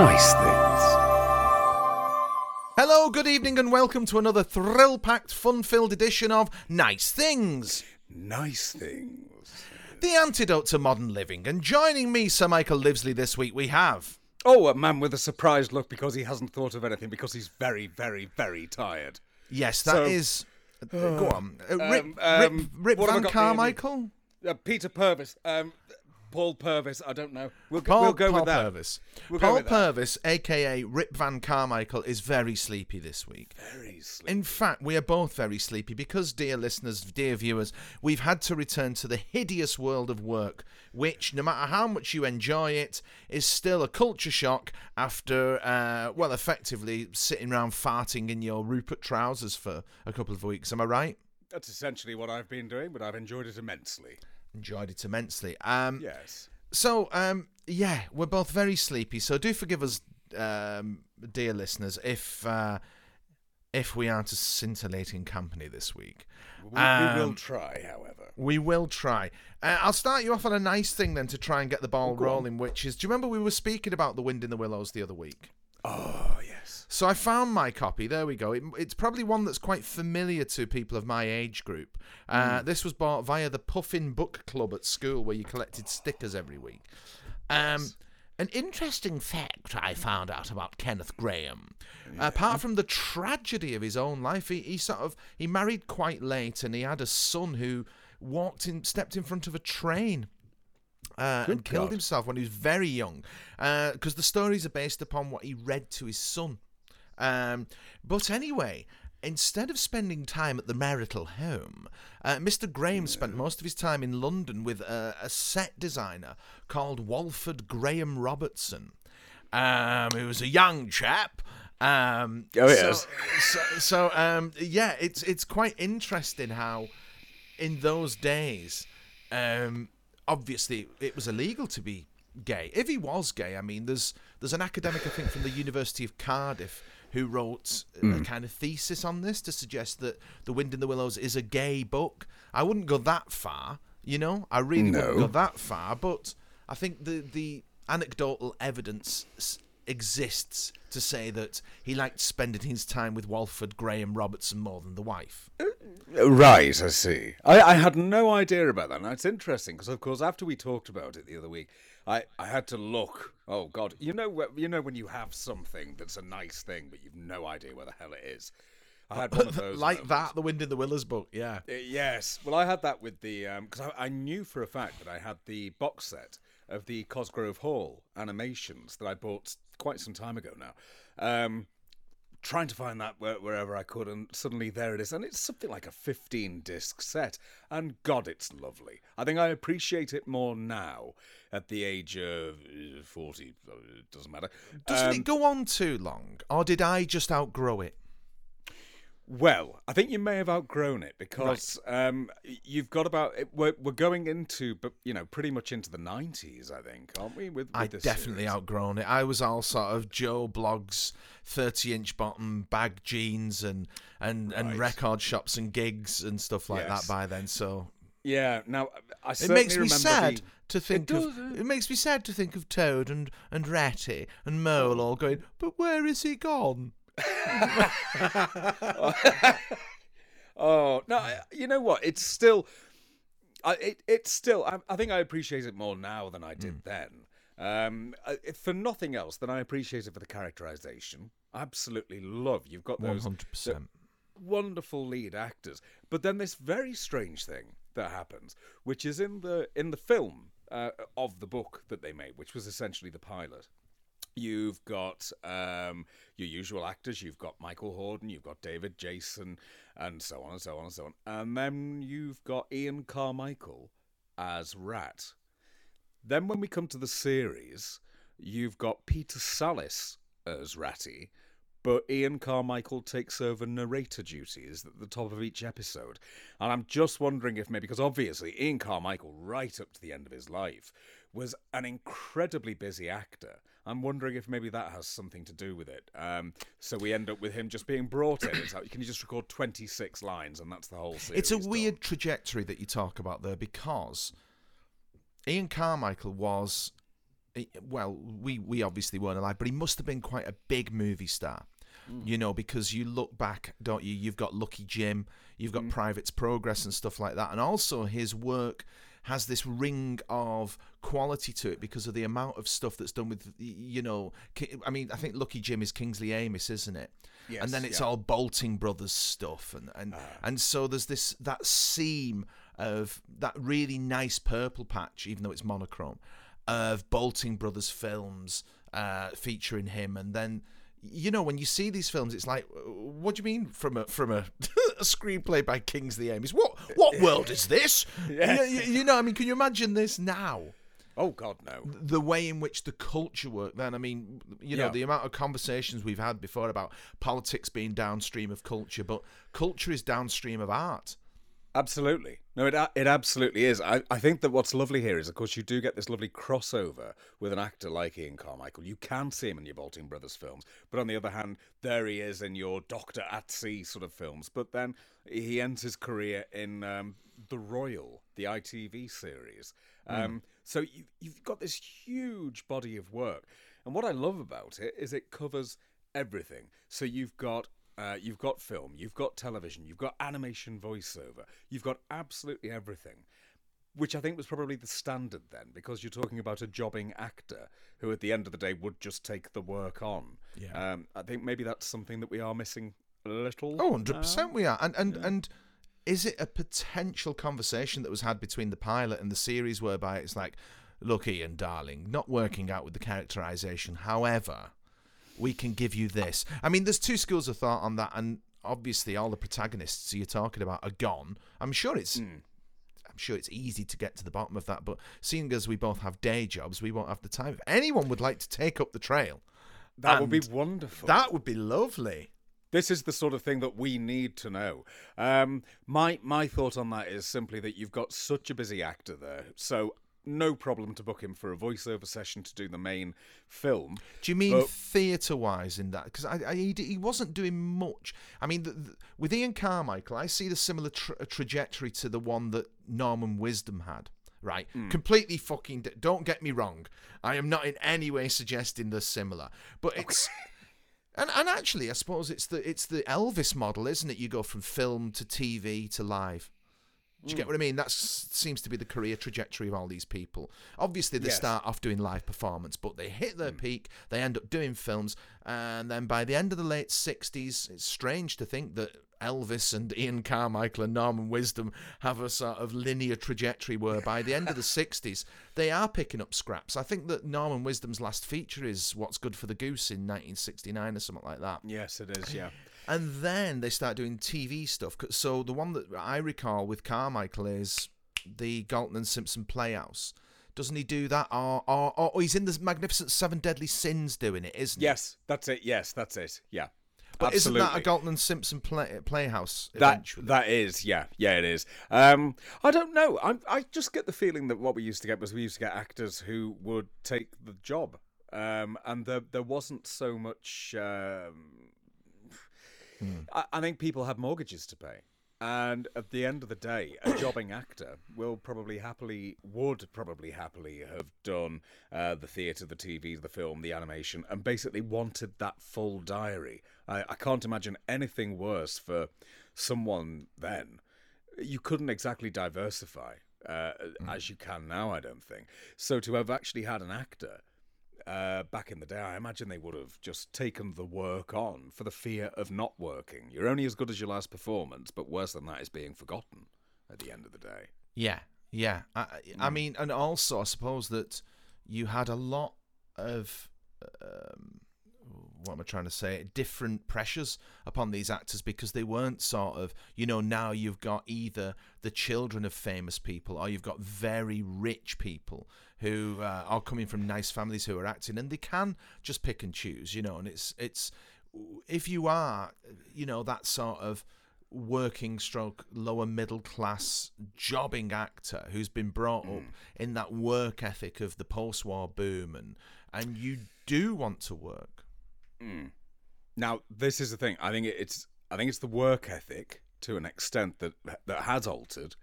nice things. Hello, good evening and welcome to another thrill-packed, fun-filled edition of Nice Things. Nice Things. The antidote to modern living. And joining me, Sir Michael Livesley, this week we have... Oh, a man with a surprised look because he hasn't thought of anything because he's very, very, very tired. Yes, that is... Go on. Rip Van Carmichael? Peter Purvis. Paul Purvis, I don't know. Paul Purvis, a.k.a. Rip Van Carmichael, is very sleepy this week. Very sleepy. In fact, we are both very sleepy because, dear listeners, dear viewers, we've had to return to the hideous world of work, which, no matter how much you enjoy it, is still a culture shock after, effectively sitting around farting in your Rupert trousers for a couple of weeks. Am I right? That's essentially what I've been doing, but I've enjoyed it immensely. Yes. So, we're both very sleepy, so do forgive us, dear listeners, if we aren't a scintillating company this week. We will try, however. We will try. I'll start you off on a nice thing, then, to try and get the ball rolling, which is, do you remember we were speaking about The Wind in the Willows the other week? Oh, yes. So I found my copy. There we go. It's probably one that's quite familiar to people of my age group. This was bought via the Puffin Book Club at school where you collected stickers every week. An interesting fact I found out about Kenneth Grahame. Yeah. Apart from the tragedy of his own life, he married quite late and he had a son who stepped in front of a train. And killed himself when he was very young because the stories are based upon what he read to his son. But anyway, instead of spending time at the marital home, Mr. Grahame spent most of his time in London with a set designer called Walford Graham Robertson, who was a young chap. Yes. It's quite interesting how in those days... obviously, it was illegal to be gay. If he was gay, I mean, there's an academic, I think, from the University of Cardiff who wrote a kind of thesis on this to suggest that The Wind in the Willows is a gay book. I wouldn't go that far, you know? I really wouldn't go that far, but I think the anecdotal evidence exists to say that he liked spending his time with Walford Graham Robertson more than the wife. Right, I see. I had no idea about that, and it's interesting, because, of course, after we talked about it the other week, I had to look. Oh, God, you know when you have something that's a nice thing, but you've no idea where the hell it is? I had one of those. Like that, The Wind in the Willows book, yeah. Yes, well, I had that with the... Because I knew for a fact that I had the box set of the Cosgrove Hall animations that I bought quite some time ago now, trying to find that wherever I could, and suddenly there it is, and it's something like a 15-disc set, and God, it's lovely. I think I appreciate it more now at the age of 40. It doesn't matter. Doesn't it go on too long, or did I just outgrow it? Well, I think you may have outgrown it because you've got about... We're going into, pretty much into the 90s, I think, aren't we? I've definitely outgrown it. I was all sort of Joe Bloggs, 30-inch bottom, bag jeans and record shops and gigs and stuff like that by then, so... Yeah, now, I certainly it makes me sad to think of Toad and Ratty and Mole all going, but where is he gone? Oh no! You know what? It's still, I think I appreciate it more now than I did then. For nothing else, than I appreciate it for the characterization. I absolutely love. You've got those 100% wonderful lead actors, but then this very strange thing that happens, which is in the film of the book that they made, which was essentially the pilot. You've got your usual actors. You've got Michael Hordern. You've got David Jason, and so on and so on and so on. And then you've got Ian Carmichael as Rat. Then when we come to the series, you've got Peter Sallis as Ratty, but Ian Carmichael takes over narrator duties at the top of each episode. And I'm just wondering if maybe, because obviously Ian Carmichael, right up to the end of his life, was an incredibly busy actor. I'm wondering if maybe that has something to do with it. So we end up with him just being brought in. It's like, can you just record 26 lines and that's the whole series? It's a weird trajectory that you talk about there because Ian Carmichael was well, we obviously weren't alive, but he must have been quite a big movie star, you know, because you look back, don't you? You've got Lucky Jim, you've got Private's Progress and stuff like that. And also his work has this ring of quality to it because of the amount of stuff that's done with, you know, I mean, I think Lucky Jim is Kingsley Amis, isn't it? Yes, and then it's all Bolting Brothers stuff. And so there's this, that seam of that really nice purple patch, even though it's monochrome, of Bolting Brothers films featuring him. And then, you know, when you see these films, it's like, what do you mean from a a screenplay by Kingsley Amis? What world is this? You know, I mean, can you imagine this now? Oh, God, no. The way in which the culture worked then, I mean, you know, the amount of conversations we've had before about politics being downstream of culture, but culture is downstream of art. Absolutely. No, it absolutely is. I think that what's lovely here is, of course, you do get this lovely crossover with an actor like Ian Carmichael. You can see him in your Bolting Brothers films, but on the other hand, there he is in your Doctor at Sea sort of films. But then he ends his career in The Royal, the ITV series. So you've got this huge body of work. And what I love about it is it covers everything. So you've got film, you've got television, you've got animation voiceover, you've got absolutely everything, which I think was probably the standard then, because you're talking about a jobbing actor who at the end of the day would just take the work on. I think maybe that's something that we are missing a little. Oh, 100% we are. And is it a potential conversation that was had between the pilot and the series whereby it's like, look, Ian, darling, not working out with the characterisation, however, we can give you this. I mean, there's two schools of thought on that, and obviously all the protagonists you're talking about are gone. I'm sure it's easy to get to the bottom of that, but seeing as we both have day jobs, we won't have the time. If anyone would like to take up the trail, that would be wonderful. That would be lovely. This is the sort of thing that we need to know. My thought on that is simply that you've got such a busy actor there, so no problem to book him for a voiceover session to do the main film. Do you mean theatre-wise in that? Because he wasn't doing much. I mean, with Ian Carmichael, I see the similar trajectory to the one that Norman Wisdom had, right? Completely fucking... Don't get me wrong. I am not in any way suggesting they're similar. But it's... and actually, I suppose it's the Elvis model, isn't it? You go from film to TV to live. Do you get what I mean? That seems to be the career trajectory of all these people. Obviously, they start off doing live performance, but they hit their peak, they end up doing films, and then by the end of the late 60s, it's strange to think that Elvis and Ian Carmichael and Norman Wisdom have a sort of linear trajectory where by the end of the 60s, they are picking up scraps. I think that Norman Wisdom's last feature is What's Good for the Goose in 1969 or something like that. Yes, it is, yeah. And then they start doing TV stuff. So the one that I recall with Carmichael is the Galton and Simpson Playhouse. Doesn't he do that? Or he's in the Magnificent Seven Deadly Sins doing it, isn't he? Yes, that's it. Yeah. But absolutely. Isn't that a Galton and Simpson Playhouse eventually? That is, yeah. Yeah, it is. I don't know. I just get the feeling that what we used to get was we used to get actors who would take the job. And there wasn't so much... I think people had mortgages to pay. And at the end of the day, a jobbing actor would probably happily have done the theatre, the TV, the film, the animation, and basically wanted that full diary. I can't imagine anything worse for someone then. You couldn't exactly diversify as you can now, I don't think. So to have actually had an actor... back in the day, I imagine they would have just taken the work on for the fear of not working. You're only as good as your last performance, but worse than that is being forgotten at the end of the day. Yeah. I mean, and also I suppose that you had a lot of, what am I trying to say, different pressures upon these actors because they weren't sort of, you know, now you've got either the children of famous people or you've got very rich people who are coming from nice families who are acting, and they can just pick and choose, you know, and it's if you are, you know, that sort of working stroke lower middle class jobbing actor who's been brought up in that work ethic of the post-war boom and you do want to work. Now, this is the thing. I think it's the work ethic to an extent that has altered,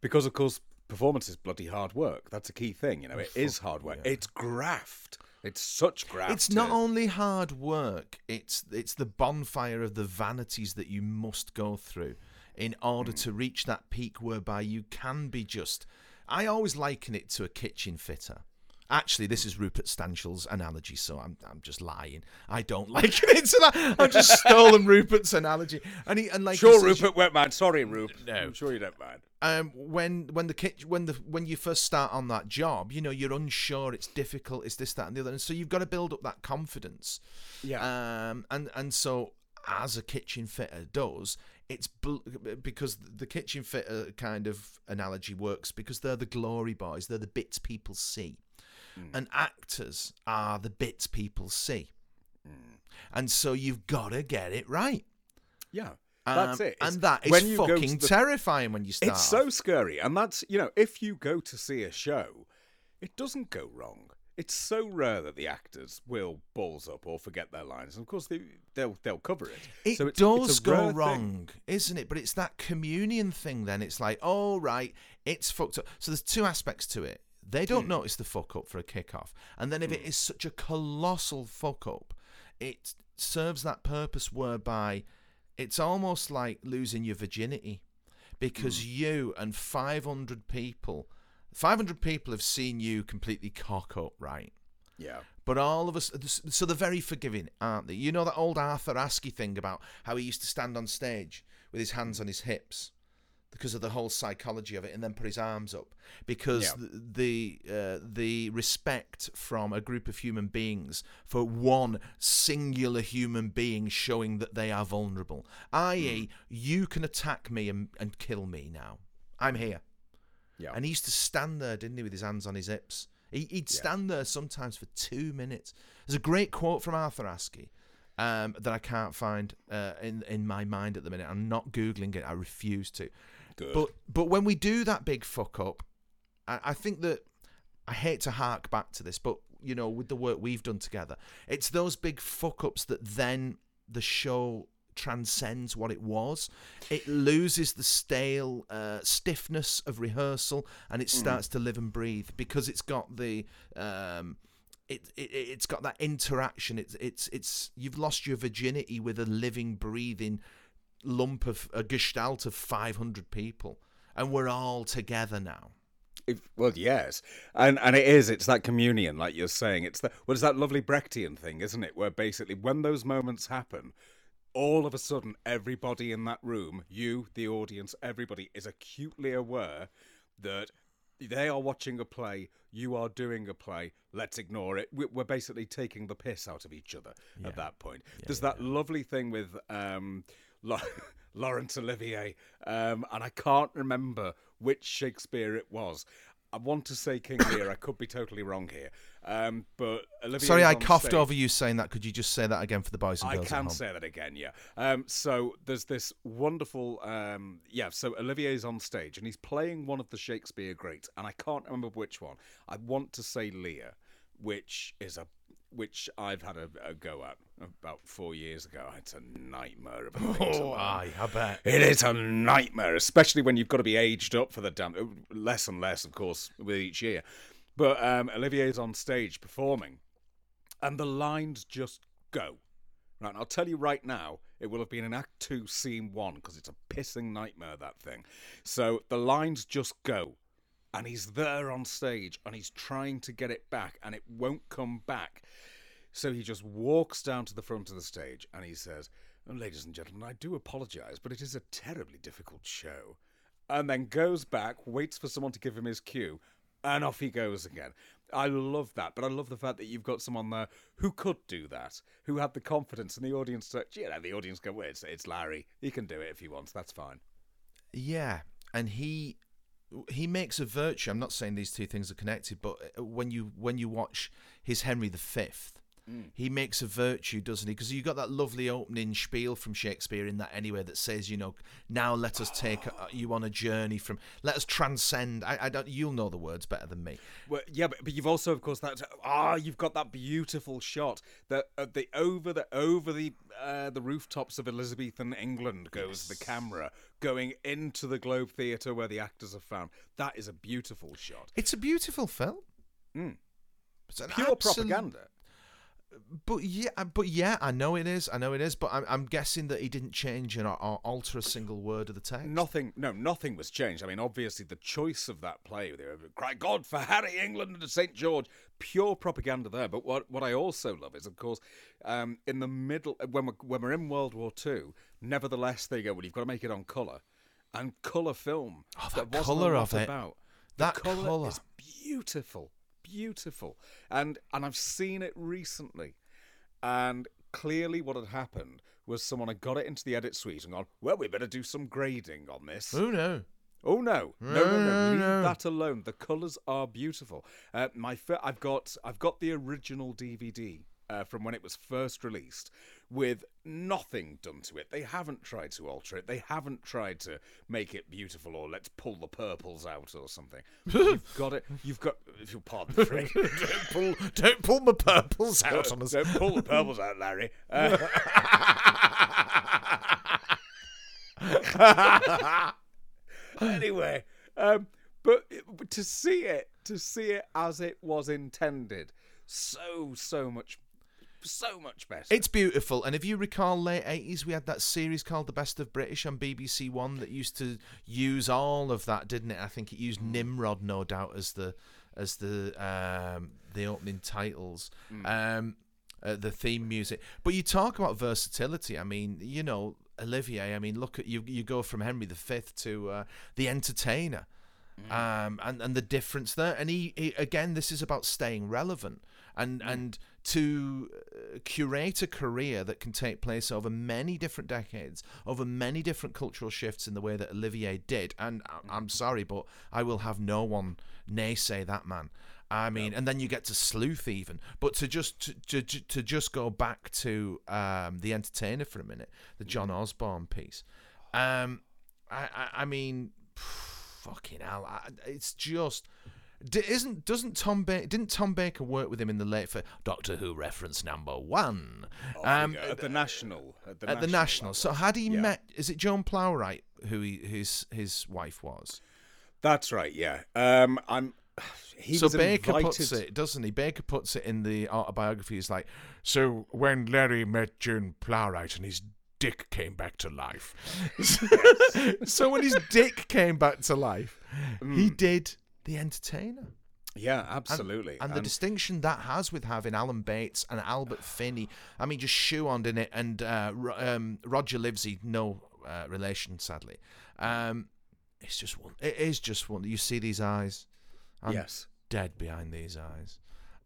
because of course performance is bloody hard work. That's a key thing, you know. It is hard work. Yeah. It's graft. It's such graft. It's not only hard work, it's the bonfire of the vanities that you must go through in order to reach that peak whereby you can be just... I always liken it to a kitchen fitter. Actually, this is Rupert Stancil's analogy, so I'm just lying. I don't liken it to that. I've just stolen Rupert's analogy. Sure, Rupert won't mind. Sorry, Rupert. No, I'm sure you don't mind. When you first start on that job, you know, you're unsure. It's difficult. It's this, that, and the other. And so you've got to build up that confidence. Yeah. And so as a kitchen fitter does. It's because the kitchen fitter kind of analogy works because they're the glory boys. They're the bits people see. Mm. And actors are the bits people see. Mm. And so you've got to get it right. Yeah, that's it. And that is fucking terrifying when you start. It's so scary. And that's, you know, if you go to see a show, it doesn't go wrong. It's so rare that the actors will balls up or forget their lines. And of course, they'll cover it. It does go wrong, isn't it? But it's that communion thing then. It's like, oh, right, it's fucked up. So there's two aspects to it. They don't notice the fuck-up for a kick-off. And then if it is such a colossal fuck-up, it serves that purpose whereby it's almost like losing your virginity. Because you and 500 people have seen you completely cock up, right? Yeah. But all of us, so they're very forgiving, aren't they? You know that old Arthur Askey thing about how he used to stand on stage with his hands on his hips because of the whole psychology of it, and then put his arms up because the respect from a group of human beings for one singular human being showing that they are vulnerable, i.e., you can attack me and kill me now. I'm here. Yeah. And he used to stand there, didn't he, with his hands on his hips. He'd stand there sometimes for 2 minutes. There's a great quote from Arthur Askey that I can't find in my mind at the minute. I'm not Googling it. I refuse to. Good. But when we do that big fuck-up, I think that... I hate to hark back to this, but, you know, with the work we've done together, it's those big fuck-ups that then the show... transcends what it was. It loses the stale stiffness of rehearsal, and it starts to live and breathe because it's got the it's got that interaction. It's you've lost your virginity with a living, breathing lump of a gestalt of 500 people, and we're all together now. And it is. It's that communion, like you're saying. It's that. Well, it's that lovely Brechtian thing, isn't it? Where basically, when those moments happen. All of a sudden, everybody in that room, you, the audience, everybody, is acutely aware that they are watching a play, you are doing a play, let's ignore it. We're basically taking the piss out of each other at that point. Yeah, there's that lovely thing with Laurence Olivier, and I can't remember which Shakespeare it was. I want to say King Lear. I could be totally wrong here. But Olivia. Sorry, I coughed over you saying that. Could you just say that again for the boys and girls? I can say that again, yeah. So there's this wonderful... so Olivier's on stage, and he's playing one of the Shakespeare greats, and I can't remember which one. I want to say Lear, which I've had a go at about 4 years ago. It's a nightmare of a thing. Oh, aye, I bet. It is a nightmare, especially when you've got to be aged up for the damn... Less and less, of course, with each year. But Olivier's on stage performing, and the lines just go. Right, and I'll tell you right now, it will have been in Act 2, Scene 1, because it's a pissing nightmare, that thing. So the lines just go, and he's there on stage, and he's trying to get it back, and it won't come back. So he just walks down to the front of the stage, and he says, "Oh, ladies and gentlemen, I do apologise, but it is a terribly difficult show." And then goes back, waits for someone to give him his cue, and off he goes again. I love that, but I love the fact that you've got someone there who could do that, who had the confidence, and the audience said, you know, the audience go, well, it's Larry. He can do it if he wants. That's fine. Yeah, and he makes a virtue. I'm not saying these two things are connected, but when you watch his Henry V, He makes a virtue, doesn't he? Because you've got that lovely opening spiel from Shakespeare in that anyway that says, you know, now let us take you on a journey from, let us transcend. I don't, you'll know the words better than me. Well, yeah, but you've also, of course, that, you've got that beautiful shot that over the rooftops of Elizabethan England goes the camera, going into the Globe Theatre where the actors are found. That is a beautiful shot. It's a beautiful film. Mm. It's an pure propaganda. But yeah, I know it is. But I'm guessing that he didn't change or alter a single word of the text. Nothing was changed. I mean, obviously, the choice of that play, they were, "Cry God for Harry, England, and St. George," pure propaganda there. But what I also love is, of course, in the middle when we're in World War II, nevertheless, they go, "Well, you've got to make it on colour," and colour film. Oh, that colour of it. That colour is beautiful. Beautiful, and I've seen it recently, and clearly what had happened was someone had got it into the edit suite and gone, well, we better do some grading on this. No, leave that alone. The colours are beautiful. I've got the original DVD from when it was first released, with nothing done to it. They haven't tried to alter it. They haven't tried to make it beautiful, or let's pull the purples out or something. You've got it. You've got. If you'll pardon the phrase, don't pull my purples out on us. Don't pull the purples out, Larry. Anyway, but to see it as it was intended, so much better. It's beautiful. And if you recall, late 80s, we had that series called The Best of British on BBC One that used to use all of that, didn't it? I think it used Nimrod, no doubt, as the opening titles, the theme music. But you talk about versatility. I mean, you know, Olivier. I mean, look at you. You go from Henry V to The Entertainer, and the difference there. And he again, this is about staying relevant. And to curate a career that can take place over many different decades, over many different cultural shifts in the way that Olivier did. And I'm sorry, but I will have no one naysay that man. I mean, and then you get to Sleuth even. But to just go back to The Entertainer for a minute, the John Osborne piece. I mean, fucking hell, it's just. Didn't Tom Baker work with him in the late for Doctor Who reference number 1? At the National. So had he met? Is it Joan Plowright who his wife was? That's right. Yeah. Baker invited... puts it, doesn't he? Baker puts it in the autobiography. He's like, so when Larry met Joan Plowright and his dick came back to life. So when his dick came back to life, he did. The Entertainer. Yeah, absolutely. And the distinction that has with having Alan Bates and Albert Finney, I mean, just shoehorned in it, and Roger Livesey, no relation, sadly. It's just one. It is just one. You see these eyes. I'm dead behind these eyes.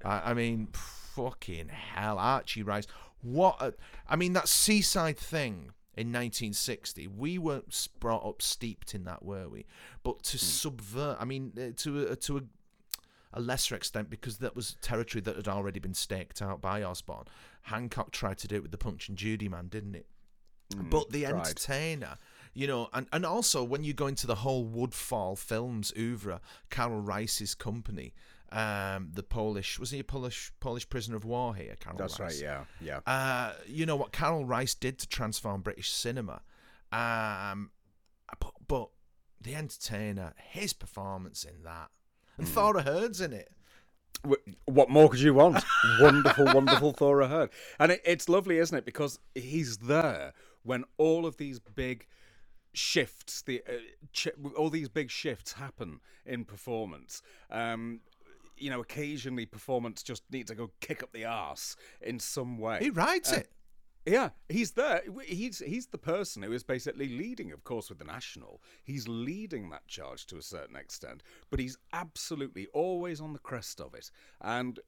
I mean, fucking hell, Archie Rice. That seaside thing. In 1960, we weren't brought up steeped in that, were we? But to subvert, I mean, to a lesser extent, because that was territory that had already been staked out by Osborne. Hancock tried to do it with the Punch and Judy Man, didn't it? But The Entertainer, you know, and also when you go into the whole Woodfall Films oeuvre, Karel Reisz's company, the Polish, wasn't he a Polish prisoner of war here, Karel Reisz? That's right, yeah. You know what Karel Reisz did to transform British cinema, but The Entertainer, his performance in that, and Thora Heard's in it. What more could you want? wonderful Thora Heard, and it's lovely, isn't it? Because he's there when all of these big shifts, all these big shifts happen in performance. You know, occasionally performance just needs to go kick up the arse in some way. He writes it. Yeah, he's there. He's the person who is basically leading, of course, with the National. He's leading that charge to a certain extent, but he's absolutely always on the crest of it. And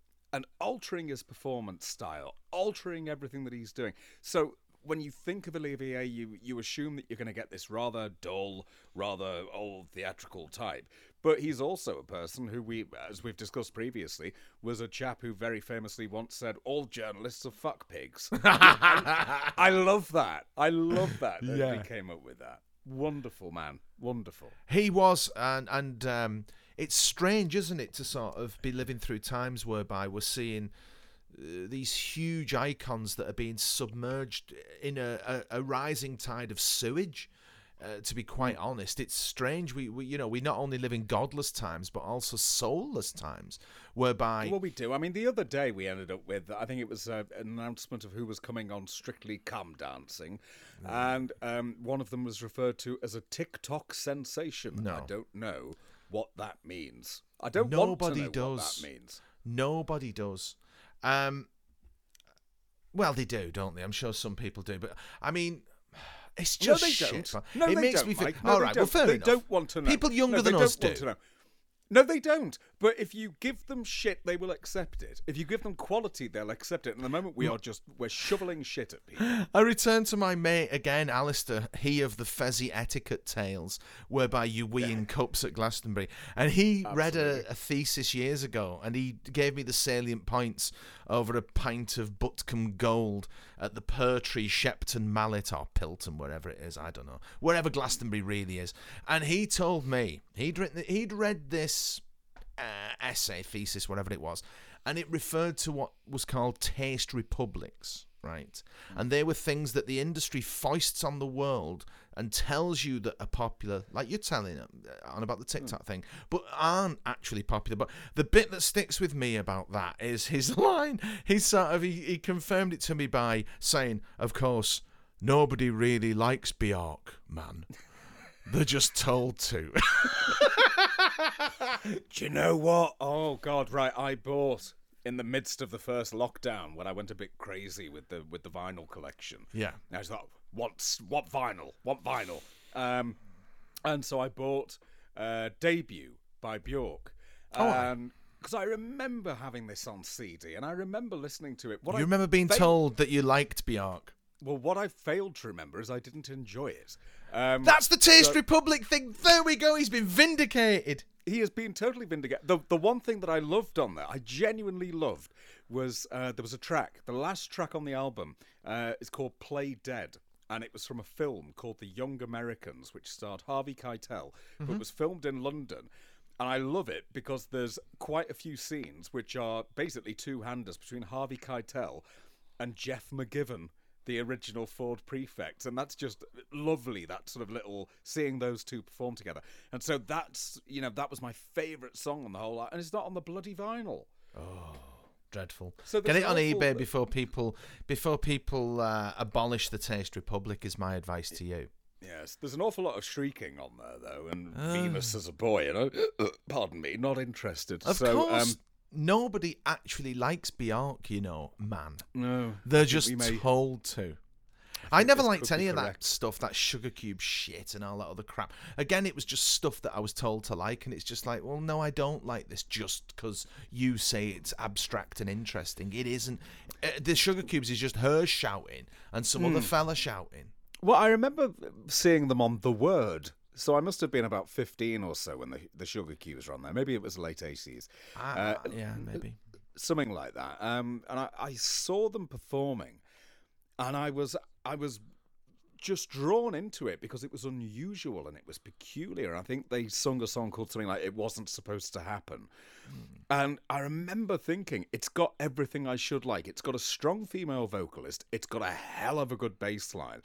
altering his performance style, altering everything that he's doing. So when you think of Olivier, you assume that you're going to get this rather dull, rather old theatrical type. But he's also a person who we, as we've discussed previously, was a chap who very famously once said, all journalists are fuck pigs. I love that. I love that. Yeah. He came up with that. Wonderful man. Wonderful. He was, and it's strange, isn't it, to sort of be living through times whereby we're seeing these huge icons that are being submerged in a rising tide of sewage. To be quite honest, it's strange. We not only live in godless times, but also soulless times, whereby... Well, we do. I mean, the other day we ended up with, I think it was an announcement of who was coming on Strictly Come Dancing, and one of them was referred to as a TikTok sensation. No. I don't know what that means. I don't want to know what that means. Nobody does. Well, they do, don't they? I'm sure some people do, but I mean... It's just shit. No, it makes me think. All right, well, fair enough. They don't want to know. People younger than us do. No, they don't. But if you give them shit, they will accept it. If you give them quality, they'll accept it. And at the moment, we're shoveling shit at people. I return to my mate again, Alistair, he of the fezzy etiquette tales, whereby you wee in cups at Glastonbury. And he read a thesis years ago, and he gave me the salient points over a pint of Butcombe Gold at the Pertry, Shepton Mallet, or Pilton, wherever it is, I don't know. Wherever Glastonbury really is. And he told me, he'd read this... essay, thesis, whatever it was, and it referred to what was called taste republics, right? And they were things that the industry foists on the world and tells you that are popular, like you're telling on about the TikTok thing, but aren't actually popular. But the bit that sticks with me about that is his line. He sort of he confirmed it to me by saying, of course, nobody really likes Bjork, man. They're just told to. Do you know what? Oh, God, right. I bought, in the midst of the first lockdown, when I went a bit crazy with the vinyl collection. Yeah. And I just thought, what vinyl? What vinyl? And so I bought Debut by Bjork. Because I remember having this on CD, and I remember listening to it. You remember being told that you liked Bjork? Well, what I failed to remember is I didn't enjoy it. That's the Taste Republic thing. There we go. He's been vindicated. He has been totally vindicated. The one thing that I loved on there, I genuinely loved, was there was a track. The last track on the album is called Play Dead, and it was from a film called The Young Americans, which starred Harvey Keitel, but was filmed in London. And I love it because there's quite a few scenes which are basically two-handers between Harvey Keitel and Jeff McGiven, the original Ford prefect, and that's just lovely, that sort of little seeing those two perform together. And so that's, you know, that was my favourite song on the whole lot, and it's not on the bloody vinyl. Oh, dreadful. So get it on eBay before people abolish the Taste Republic is my advice to you. Yes, there's an awful lot of shrieking on there, though, and Venus as a boy, you know, pardon me, not interested. Of course. Nobody actually likes Bjork, you know, man. No. They're just told to. I never liked any of that stuff, that Sugarcube shit and all that other crap. Again, it was just stuff that I was told to like, and it's just like, well, no, I don't like this just because you say it's abstract and interesting. It isn't. The Sugarcubes is just her shouting and some other fella shouting. Well, I remember seeing them on The Word. So I must have been about 15 or so when the Sugar Cubes were on there. Maybe it was late 80s. Yeah, maybe. Something like that. And I saw them performing, and I was just drawn into it because it was unusual and it was peculiar. I think they sung a song called something like It Wasn't Supposed to Happen. And I remember thinking, it's got everything I should like. It's got a strong female vocalist. It's got a hell of a good bass line.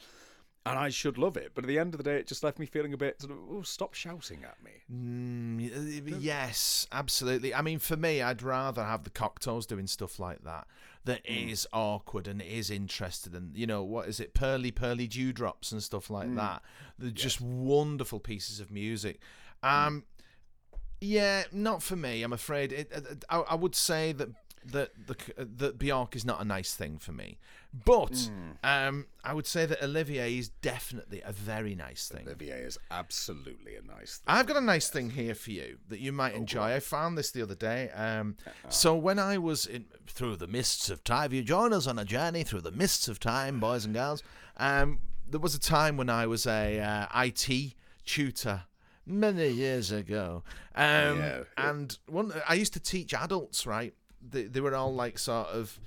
And I should love it, but at the end of the day, it just left me feeling a bit sort of, oh, stop shouting at me. Yes, absolutely. I mean, for me, I'd rather have the Cocteaux doing stuff like that is awkward and is interested in, you know, what is it, Pearly Dewdrops and stuff like that. They're just wonderful pieces of music. Yeah, not for me, I'm afraid. I would say that Bjork is not a nice thing for me, but I would say that Olivier is definitely a very nice thing. Olivier is absolutely a nice thing. I've got a nice thing here for you that you might enjoy. I found this the other day. So when I was in Through the Mists of Time, you join us on a journey through the mists of time, boys and girls. There was a time when I was a IT tutor. many years ago. Yeah. And one, I used to teach adults, right? They were all like sort of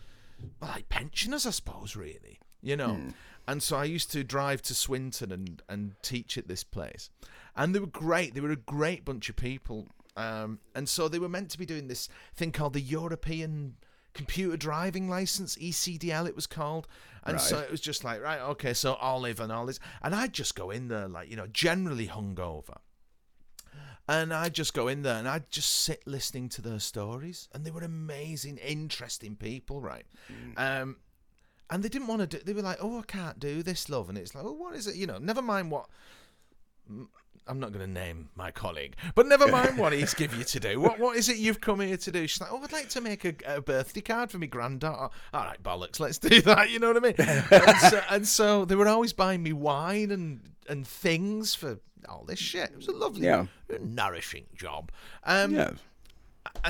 like pensioners, I suppose, really, you know. Mm. And so I used to drive to Swinton and teach at this place. And they were great. They were a great bunch of people. And so they were meant to be doing this thing called the European Computer Driving License, ECDL it was called. And so it was just like, right, okay, so Olive and all this. And I'd just go in there, like, you know, generally hungover. And I'd just go in there and I'd just sit listening to their stories. And they were amazing, interesting people, right? Mm. And they didn't want to do it. They were like, oh, I can't do this, love. And it's like, oh, what is it? You know, never mind what... I'm not going to name my colleague, but never mind what he's give you to do. What is it you've come here to do? She's like, oh, I'd like to make a birthday card for my granddaughter. All right, bollocks, let's do that. You know what I mean? And so they were always buying me wine and things for all this shit. It was a lovely, nourishing job. And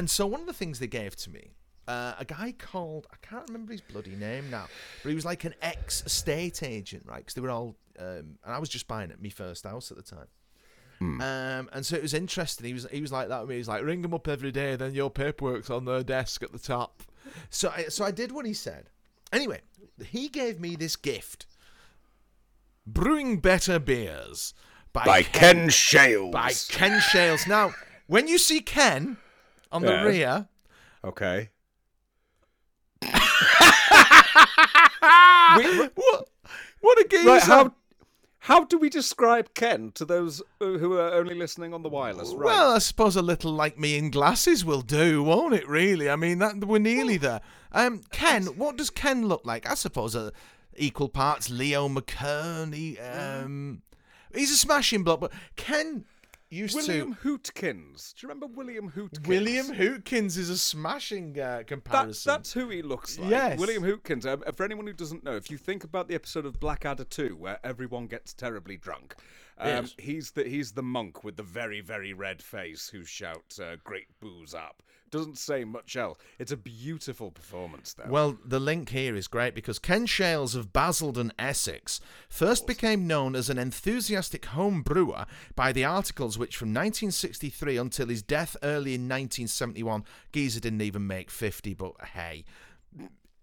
so one of the things they gave to me, a guy called, I can't remember his bloody name now, but he was like an ex-estate agent, right? Because they were all, and I was just buying at my first house at the time. Mm. And so it was interesting. He was like that with me. He was like, ring them up every day, then your paperwork's on their desk at the top. So I did what he said. Anyway, he gave me this gift. Brewing Better Beers by Ken Shales. By Ken Shales. Now, when you see Ken on the rear... Okay. What a game! Right, how do we describe Ken to those who are only listening on the wireless? Right. Well, I suppose a little like me in glasses will do, won't it? Really, I mean, that we're nearly there. Ken, what does Ken look like? I suppose equal parts Leo McKern. He's a smashing block, but Ken. William Hootkins. Do you remember William Hootkins? William Hootkins is a smashing comparison. That's who he looks like. Yes. William Hootkins. For anyone who doesn't know, if you think about the episode of Blackadder 2 where everyone gets terribly drunk, yes. he's the monk with the very, very red face who shouts, great booze up. Doesn't say much else. It's a beautiful performance, though. Well, the link here is great because Ken Shales of Basildon, Essex, first became known as an enthusiastic home brewer by the articles which, from 1963 until his death early in 1971, geezer didn't even make 50. But hey,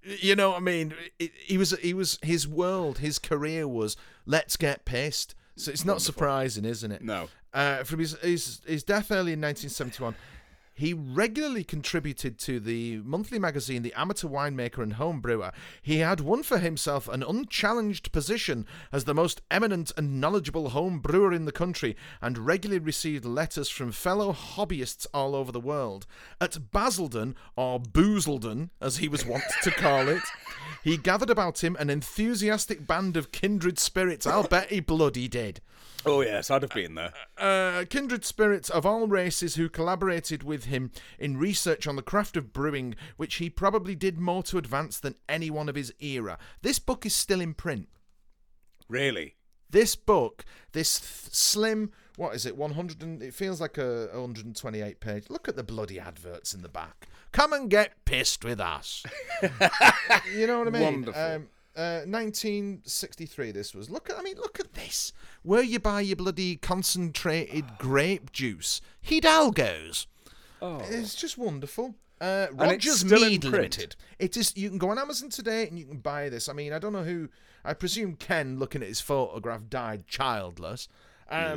you know what I mean? He was his world. His career was let's get pissed. So it's not surprising, isn't it? No. From his death early in 1971. He regularly contributed to the monthly magazine, The Amateur Winemaker and Home Brewer. He had won for himself an unchallenged position as the most eminent and knowledgeable home brewer in the country and regularly received letters from fellow hobbyists all over the world. At Basildon, or Boozledon, as he was wont to call it, he gathered about him an enthusiastic band of kindred spirits. I'll bet he bloody did. Oh, yes, I'd have been there. Kindred spirits of all races who collaborated with him in research on the craft of brewing, which he probably did more to advance than anyone of his era. This book is still in print. Really? This book, this slim, what is it, 100? It feels like a 128 page. Look at the bloody adverts in the back. Come and get pissed with us. You know what I mean? Wonderful. 1963 this was. Look at this. Where you buy your bloody concentrated grape juice. Hidalgo's. Oh. It's just wonderful. Rogers Mead Limited. It is. You can go on Amazon today and you can buy this. I mean, I don't know who. I presume Ken, looking at his photograph, died childless.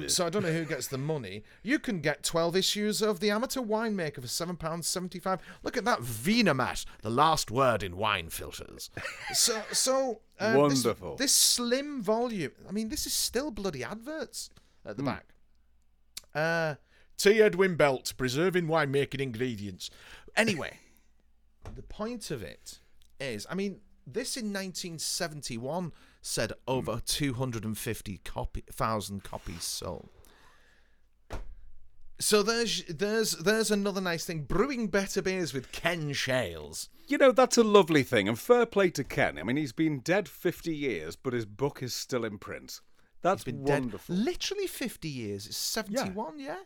So I don't know who gets the money. You can get 12 issues of The Amateur Winemaker for £7.75. Look at that Vinomat, the last word in wine filters. So wonderful. This slim volume. I mean, this is still bloody adverts at the back. T. Edwin Belt, preserving winemaking ingredients. Anyway, the point of it is, I mean, this in 1971 said over 250,000 copies sold. So there's another nice thing. Brewing Better Beers with Ken Shales. You know, that's a lovely thing, and fair play to Ken. I mean, he's been dead 50 years, but his book is still in print. That's wonderful. Dead, literally 50 years. It's 71, yeah?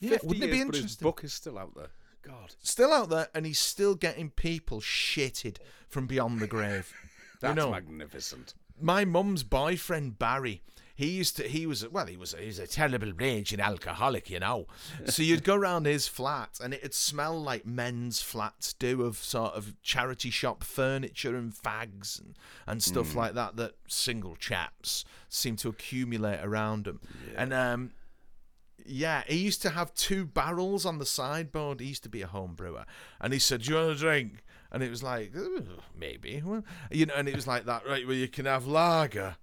50 wouldn't it be years, interesting? But his book is still out there. God. Still out there, and he's still getting people shitted from beyond the grave. That's magnificent. My mum's boyfriend, Barry, He was a terrible raging alcoholic, you know. So you'd go round his flat and it'd smell like men's flats do, of sort of charity shop furniture and fags and stuff like that single chaps seem to accumulate around them. Yeah. And yeah, he used to have two barrels on the sideboard. He used to be a home brewer. And he said, "Do you want a drink?" And it was like, maybe. Well, you know, and it was like that, right? Well, you can have lager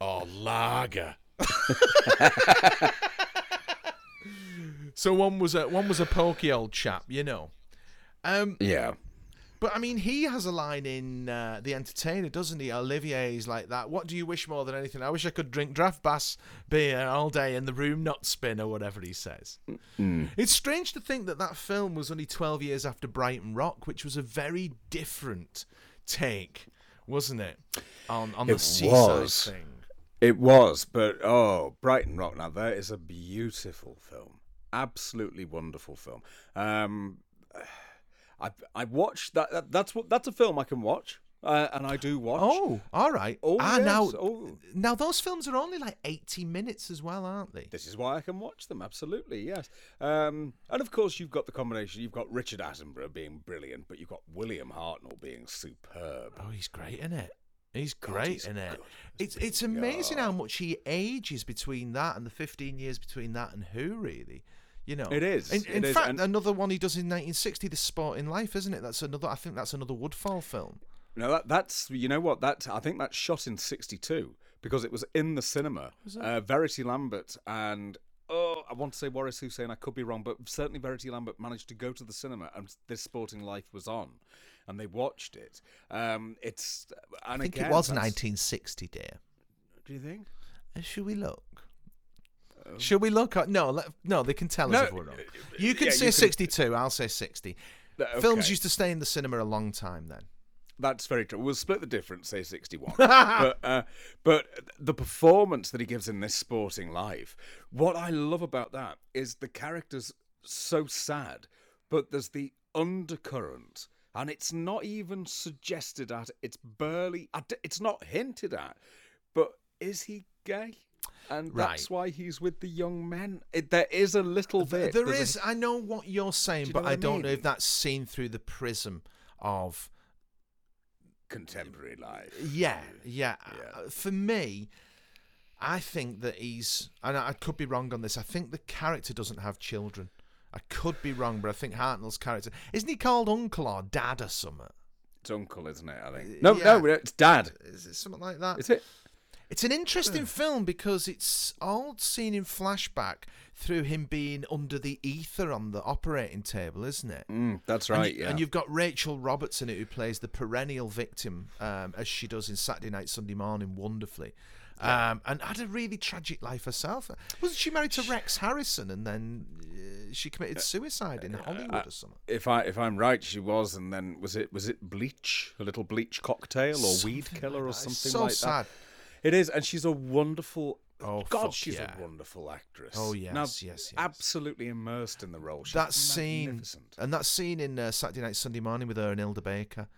or lager. So one was a pokey old chap, you know. Yeah. But, I mean, he has a line in The Entertainer, doesn't he? Olivier's like that. What do you wish more than anything? I wish I could drink draft Bass beer all day and the room not spin, or whatever he says. Mm. It's strange to think that film was only 12 years after Brighton Rock, which was a very different take, wasn't it? On the seaside thing. It was, but, Brighton Rock, now, that is a beautiful film. Absolutely wonderful film. I watched that. That's a film I can watch, and I do watch. Oh, all right. Oh, yes. Now those films are only like 80 minutes as well, aren't they? This is why I can watch them. Absolutely, yes. And of course, you've got the combination. You've got Richard Attenborough being brilliant, but you've got William Hartnell being superb. Oh, he's great in it. He's great in it. It's amazing how much he ages between that and the 15 years between that and Who, really. You know, it is. In fact, another one he does in 1960, The Sporting Life, isn't it? I think that's another Woodfall film. No, that's you know what? I think that's shot in 1962 because it was in the cinema. Verity Lambert and I want to say Waris Hussein. I could be wrong, but certainly Verity Lambert managed to go to the cinema, and This Sporting Life was on, and they watched it. I think again, it was 1960, dear. Do you think? Should we look? Should we look at... No, they can tell us if we're wrong. You can say 62, I'll say 60. Okay. Films used to stay in the cinema a long time then. That's very true. We'll split the difference, say 61. But the performance that he gives in This Sporting Life, what I love about that is the character's so sad, but there's the undercurrent, and it's not even suggested at, it's barely... It's not hinted at, but is he gay? And that's why he's with the young men. There is a little bit. I know what you're saying, but I don't know if that's seen through the prism of contemporary life. Yeah. For me, I think that he's... And I could be wrong on this. I think the character doesn't have children. I could be wrong, but I think Hartnell's character... Isn't he called uncle or dad or something? It's uncle, isn't it, I think? No, it's dad. Is it something like that? Is it? It's an interesting film because it's all seen in flashback through him being under the ether on the operating table, isn't it? That's right, and and you've got Rachel Roberts in it, who plays the perennial victim, as she does in Saturday Night, Sunday Morning, wonderfully. And had a really tragic life herself. Wasn't she married to Rex Harrison, and then she committed suicide in Hollywood or something? If I'm right, she was, and then was it bleach, a little bleach cocktail, or weed killer, or something like that? It's so sad. It is, and she's a wonderful... a wonderful actress. Oh, yes, now, yes. Absolutely immersed in the role. She's magnificent. And that scene in Saturday Night, Sunday Morning with her and Hilda Baker,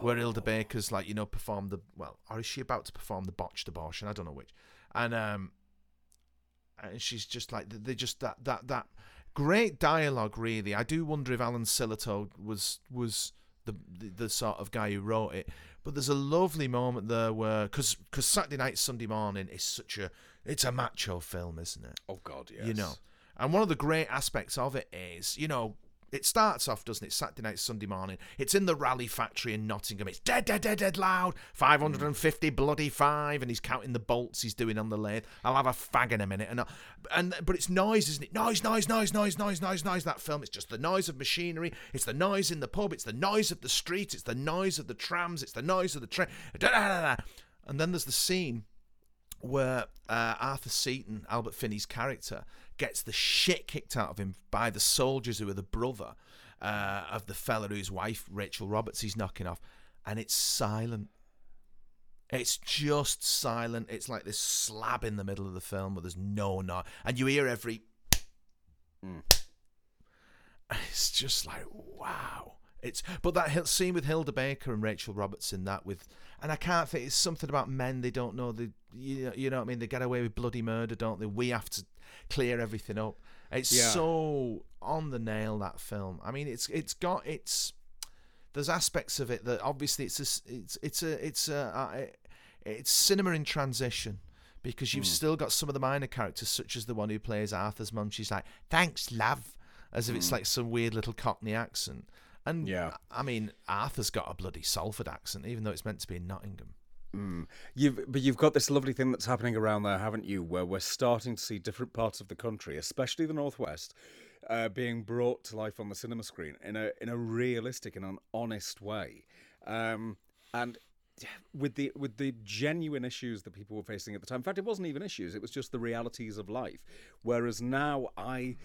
where Hilda Baker's, like, you know, performed the... Well, or is she about to perform the botched abortion? I don't know which. And she's just like... They just... That great dialogue, really. I do wonder if Alan Sillertoe was the sort of guy who wrote it. But there's a lovely moment there where, because Saturday Night, Sunday Morning is it's a macho film, isn't it? Oh, God, yes. You know, and one of the great aspects of it is, you know, it starts off, doesn't it, Saturday Night, Sunday Morning. It's in the Rally Factory in Nottingham. It's dead, dead, dead, dead loud, 550 bloody five, and he's counting the bolts he's doing on the lathe. I'll have a fag in a minute. But it's noise, isn't it? Noise, noise, noise, noise, noise, noise, noise, that film. It's just the noise of machinery. It's the noise in the pub. It's the noise of the street. It's the noise of the trams. It's the noise of the train. And then there's the scene where Arthur Seaton, Albert Finney's character, gets the shit kicked out of him by the soldiers who are the brother of the fella whose wife, Rachel Roberts, he's knocking off. And it's silent. It's just silent. It's like this slab in the middle of the film where there's no noise. And you hear every... It's just like, wow. But that scene with Hilda Baker and Rachel Robertson, and I can't think, it's something about men, they don't know, you know what I mean, they get away with bloody murder, don't they? We have to clear everything up. It's so on the nail, that film. I mean, there's aspects of it that obviously it's cinema in transition, because you've still got some of the minor characters, such as the one who plays Arthur's mum. She's like, "Thanks, love," as if it's like some weird little Cockney accent. And I mean, Arthur's got a bloody Salford accent, even though it's meant to be in Nottingham. But you've got this lovely thing that's happening around there, haven't you, where we're starting to see different parts of the country, especially the Northwest, being brought to life on the cinema screen in a realistic and an honest way, and with the genuine issues that people were facing at the time. In fact, it wasn't even issues, it was just the realities of life. Whereas now I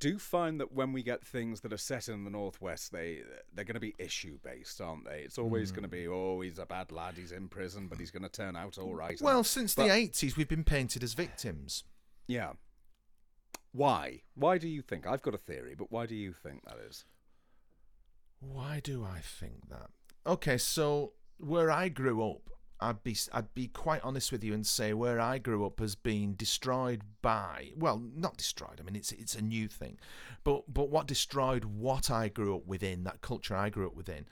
do find that when we get things that are set in the Northwest, they're going to be issue based, aren't they? It's always going to be, oh, he's a bad lad, he's in prison, but he's going to turn out all right. Well, since the 80s we've been painted as victims. Yeah. Why do you think? I've got a theory, but why do you think that is? Why do I think that? Okay, so where I grew up, I'd be quite honest with you and say where I grew up has been destroyed by, well, not destroyed, I mean, it's a new thing, but what destroyed what I grew up within, that culture I grew up within,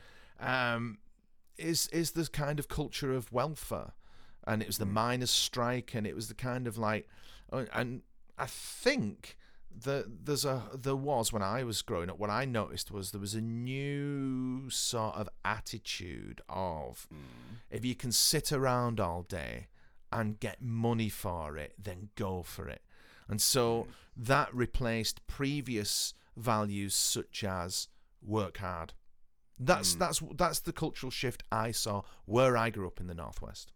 is this kind of culture of welfare, and it was the miners' strike, and it was the kind of like, and I think that there was, when I was growing up, what I noticed was there was a new sort of attitude of, if you can sit around all day and get money for it, then go for it. And so that replaced previous values such as work hard. That's the cultural shift I saw where I grew up in the Northwest.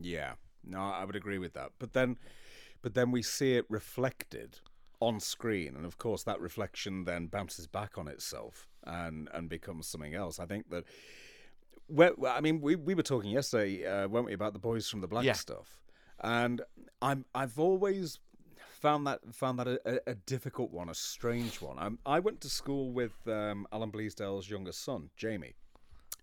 Yeah, no, I would agree with that. But then we see it reflected on screen, and of course that reflection then bounces back on itself and becomes something else. I think that, we were talking yesterday, weren't we, about the Boys from the Black stuff, and I've always found that a difficult one, a strange one. I went to school with Alan Bleasdale's youngest son, Jamie.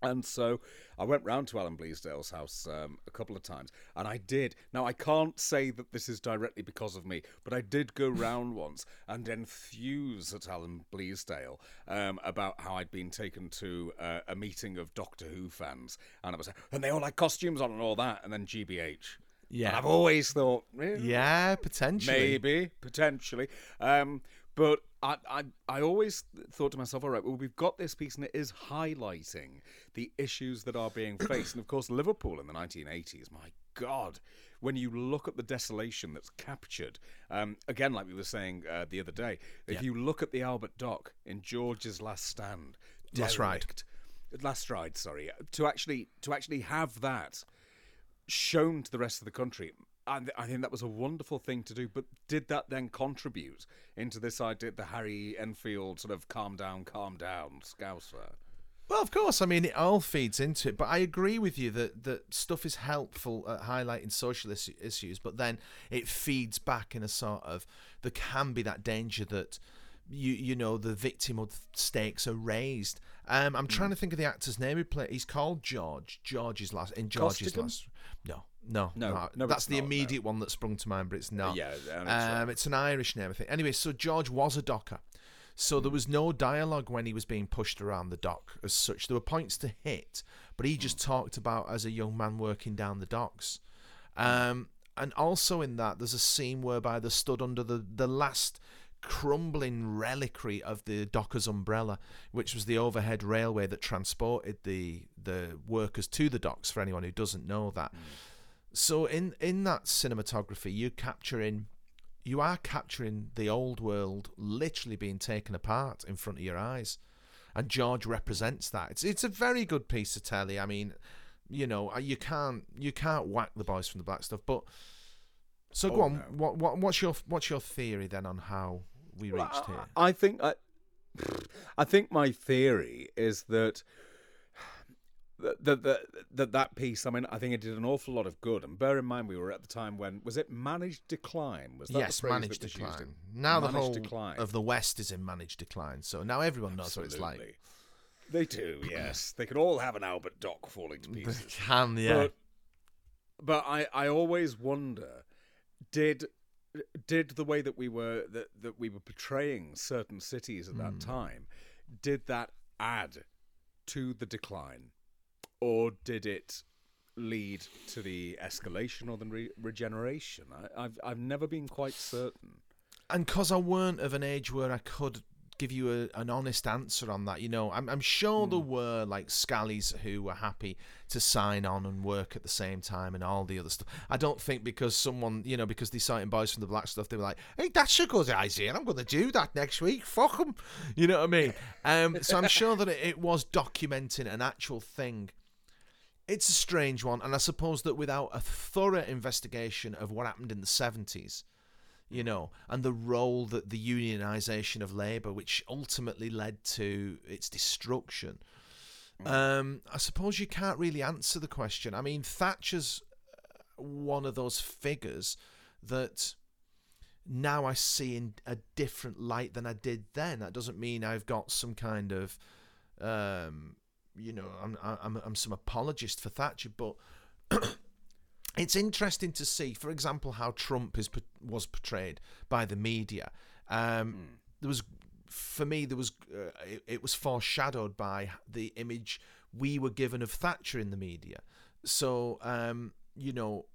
And so I went round to Alan Bleasdale's house a couple of times, and I did. Now, I can't say that this is directly because of me, but I did go round once and enthuse at Alan Bleasdale about how I'd been taken to a meeting of Doctor Who fans, and I was like, and they all had costumes on and all that, and then GBH. Yeah. And I've always thought, yeah, potentially. Maybe, potentially. But I always thought to myself, all right, well, we've got this piece and it is highlighting the issues that are being faced. And, of course, Liverpool in the 1980s, my God, when you look at the desolation that's captured, again, like we were saying the other day, if you look at the Albert Dock in George's Last Stand, Last Ride, to actually have that shown to the rest of the country, I think that was a wonderful thing to do. But did that then contribute into this idea, the Harry Enfield sort of calm down, Scouser? Well, of course. I mean, it all feeds into it. But I agree with you that stuff is helpful at highlighting social issues, but then it feeds back in a sort of, there can be that danger that, you know, the victimhood stakes are raised. I'm trying to think of the actor's name he played. He's called George's Last. No, that's the immediate one that sprung to mind, but it's not. Yeah, it's an Irish name, I think. Anyway, so George was a docker, so there was no dialogue when he was being pushed around the dock as such. There were points to hit, but he just talked about as a young man working down the docks. And also in that, there's a scene whereby they stood under the last crumbling reliquary of the docker's umbrella, which was the overhead railway that transported the workers to the docks, for anyone who doesn't know that. So in that cinematography, you are capturing the old world literally being taken apart in front of your eyes, and George represents that. It's a very good piece of telly. I mean, you know, you can't whack the Boys from the Black stuff, but so go on. No. What's your theory then on how we reached here? I think my theory is that that piece, I mean, I think it did an awful lot of good. And bear in mind, we were at the time when, was it managed decline? Was that the phrase managed that was decline? Used now managed the whole decline of the West is in managed decline, so now everyone knows what it's like. They do, yes. They could all have an Albert Dock falling to pieces. They can, yeah. But I always wonder, did the way that we were portraying certain cities at that time, did that add to the decline, or did it lead to the escalation or the regeneration? I've never been quite certain. And because I weren't of an age where I could give you an honest answer on that, you know, I'm sure there were like Scallies who were happy to sign on and work at the same time and all the other stuff. I don't think because someone, you know, because these Sighting Boys from the Black Stuff, they were like, hey, that's a good idea, I'm going to do that next week, fuck them. You know what I mean? So I'm sure that it was documenting an actual thing. It's a strange one, and I suppose that without a thorough investigation of what happened in the 70s, you know, and the role that the unionisation of labour, which ultimately led to its destruction, I suppose you can't really answer the question. I mean, Thatcher's one of those figures that now I see in a different light than I did then. That doesn't mean I've got some kind of... you know, I'm some apologist for Thatcher, but it's interesting to see, for example, how Trump was portrayed by the media. There was, for me, it was foreshadowed by the image we were given of Thatcher in the media. So, you know,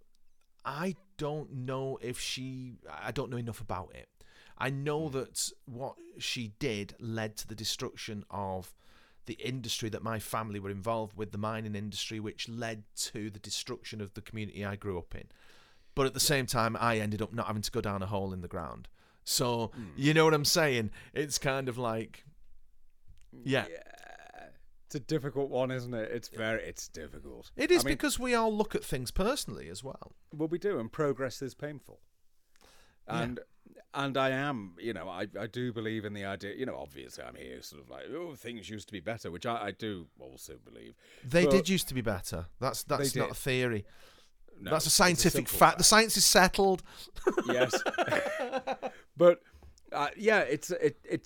I don't know if I don't know enough about it. I know that what she did led to the destruction of the industry that my family were involved with, the mining industry, which led to the destruction of the community I grew up in. But at the same time, I ended up not having to go down a hole in the ground. So, you know what I'm saying? It's kind of like, yeah. It's a difficult one, isn't it? It's difficult. It is, because we all look at things personally as well. Well, we do, and progress is painful. And I am, you know, I do believe in the idea, you know, obviously I'm here sort of like, oh, things used to be better, which I do also believe. They did used to be better. That's not a theory. No, that's a scientific fact. The science is settled. Yes. But, yeah, it's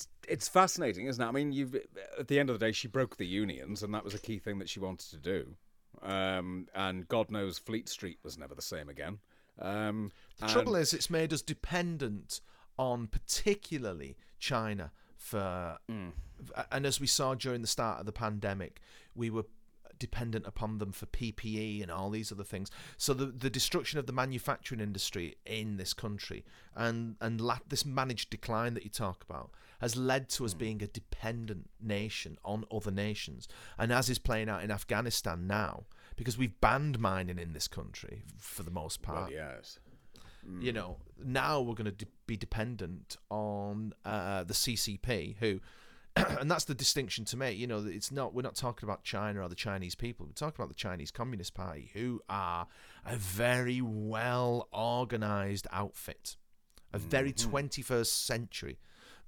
fascinating, isn't it? I mean, at the end of the day, she broke the unions, and that was a key thing that she wanted to do. And God knows Fleet Street was never the same again. The trouble is, it's made us dependent on particularly China and as we saw during the start of the pandemic, we were dependent upon them for PPE and all these other things. So the destruction of the manufacturing industry in this country and this managed decline that you talk about has led to us being a dependent nation on other nations, and as is playing out in Afghanistan now, because we've banned mining in this country for the most part. Well, yes. You know, now we're going to be dependent on the CCP, who, and that's the distinction to make. You know, we're not talking about China or the Chinese people. We're talking about the Chinese Communist Party, who are a very well organised outfit, a very 21st century.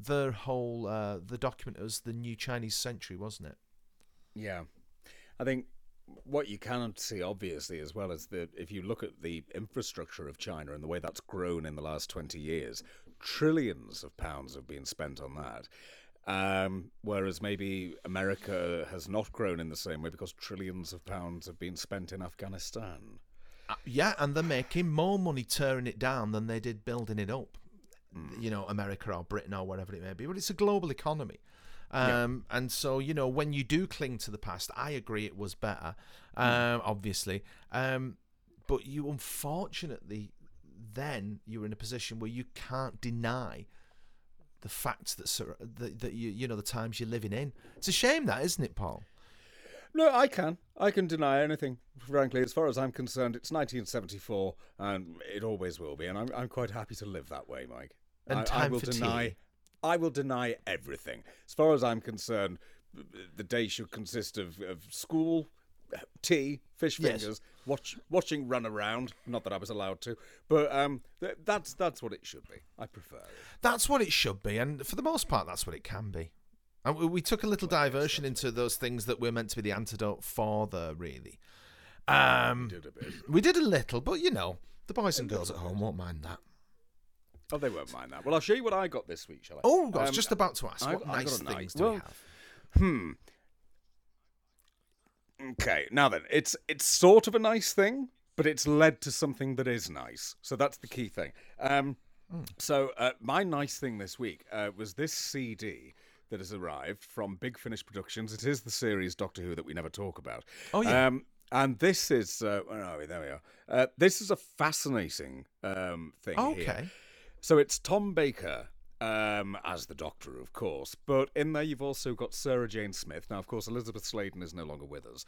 Their whole the document was the new Chinese century, wasn't it? Yeah, I think. What you can see, obviously, as well, is that if you look at the infrastructure of China and the way that's grown in the last 20 years, trillions of pounds have been spent on that. Whereas maybe America has not grown in the same way because trillions of pounds have been spent in Afghanistan. Yeah, and they're making more money tearing it down than they did building it up. You know, America or Britain or wherever it may be. But it's a global economy. Yeah. And so, you know, when you do cling to the past, I agree it was better, obviously. But you, unfortunately, then you're in a position where you can't deny the facts that you know, the times you're living in. It's a shame that, isn't it, Paul? No, I can deny anything, frankly. As far as I'm concerned, it's 1974 and it always will be. And I'm quite happy to live that way, Mike. And I will deny everything. As far as I'm concerned, the day should consist of school, tea, fish fingers, watching Run Around. Not that I was allowed to, but that's what it should be. I prefer it. That's what it should be, and for the most part, that's what it can be. And we took a little diversion into those things that we're meant to be the antidote for, really. We did a bit. We did a little, but, you know, the boys and girls at home won't mind that. Oh, they won't mind that. Well, I'll show you what I got this week, shall I? Oh, I was just about to ask. What nice things do we have? Okay, now then, it's sort of a nice thing, but it's led to something that is nice. So that's the key thing. So my nice thing this week was this CD that has arrived from Big Finish Productions. It is the series Doctor Who that we never talk about. Oh, yeah. And this is... where are we? There we are. This is a fascinating thing here. Okay. So it's Tom Baker... as the Doctor, of course. But in there, you've also got Sarah Jane Smith. Now, of course, Elizabeth Sladen is no longer with us.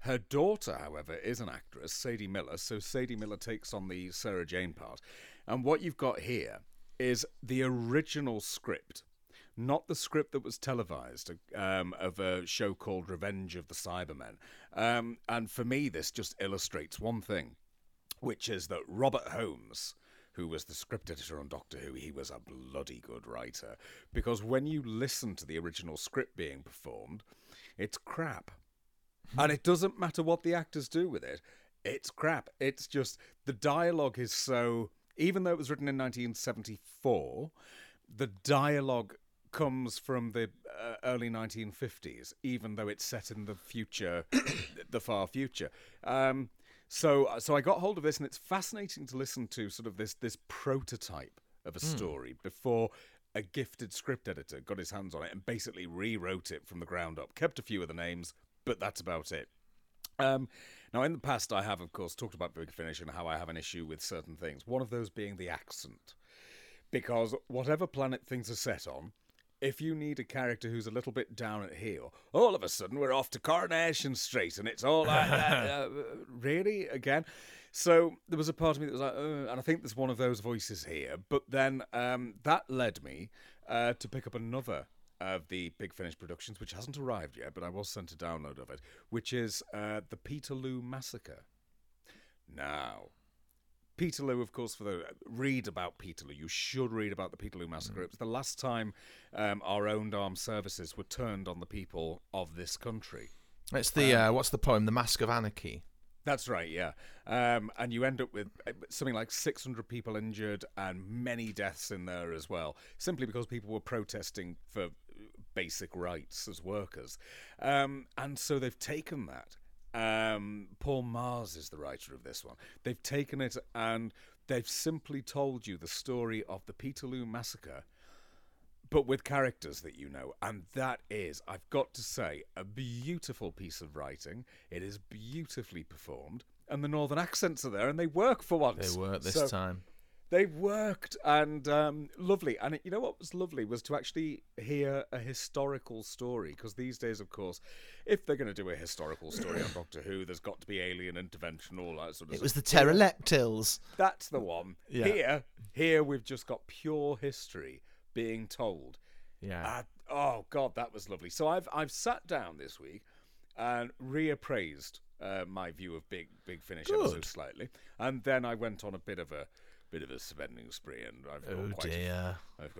Her daughter, however, is an actress, Sadie Miller. So Sadie Miller takes on the Sarah Jane part. And what you've got here is the original script, not the script that was televised, of a show called Revenge of the Cybermen. And for me, this just illustrates one thing, which is that Robert Holmes... who was the script editor on Doctor Who, he was a bloody good writer. Because when you listen to the original script being performed, it's crap. And it doesn't matter what the actors do with it. It's crap. It's just, the dialogue is so... Even though it was written in 1974, the dialogue comes from the early 1950s, even though it's set in the future, the far future. So I got hold of this, and it's fascinating to listen to sort of this prototype of a story before a gifted script editor got his hands on it and basically rewrote it from the ground up. Kept a few of the names, but that's about it. Now, in the past, I have, of course, talked about Big Finish and how I have an issue with certain things. One of those being the accent. Because whatever planet things are set on, if you need a character who's a little bit down at heel, all of a sudden we're off to Coronation Street and it's all like that. Really? Again? So there was a part of me that was like, and I think there's one of those voices here. But then that led me to pick up another of the Big Finish Productions, which hasn't arrived yet, but I was sent a download of it, which is the Peterloo Massacre. Now... Peterloo, of course, for the read about Peterloo. You should read about the Peterloo Massacre. It was the last time our own armed services were turned on the people of this country. It's the, what's the poem? The Mask of Anarchy. That's right, yeah. And you end up with something like 600 people injured and many deaths in there as well, simply because people were protesting for basic rights as workers. And so they've taken that. Paul Mars is the writer of this one. They've taken it and they've simply told you the story of the Peterloo Massacre, but with characters that you know. And that is, I've got to say, a beautiful piece of writing. It is beautifully performed. And the Northern accents are there and they work for once. They work this time. They worked, and lovely. And you know what was lovely was to actually hear a historical story, because these days, of course, if they're going to do a historical story on Doctor Who, there's got to be alien intervention, all that sort of stuff. It was the Pteroleptils. That's the one. Yeah. Here we've just got pure history being told. Yeah. Oh, God, that was lovely. So I've sat down this week and reappraised my view of Big Finish ever so slightly. And then I went on a bit of a spending spree, and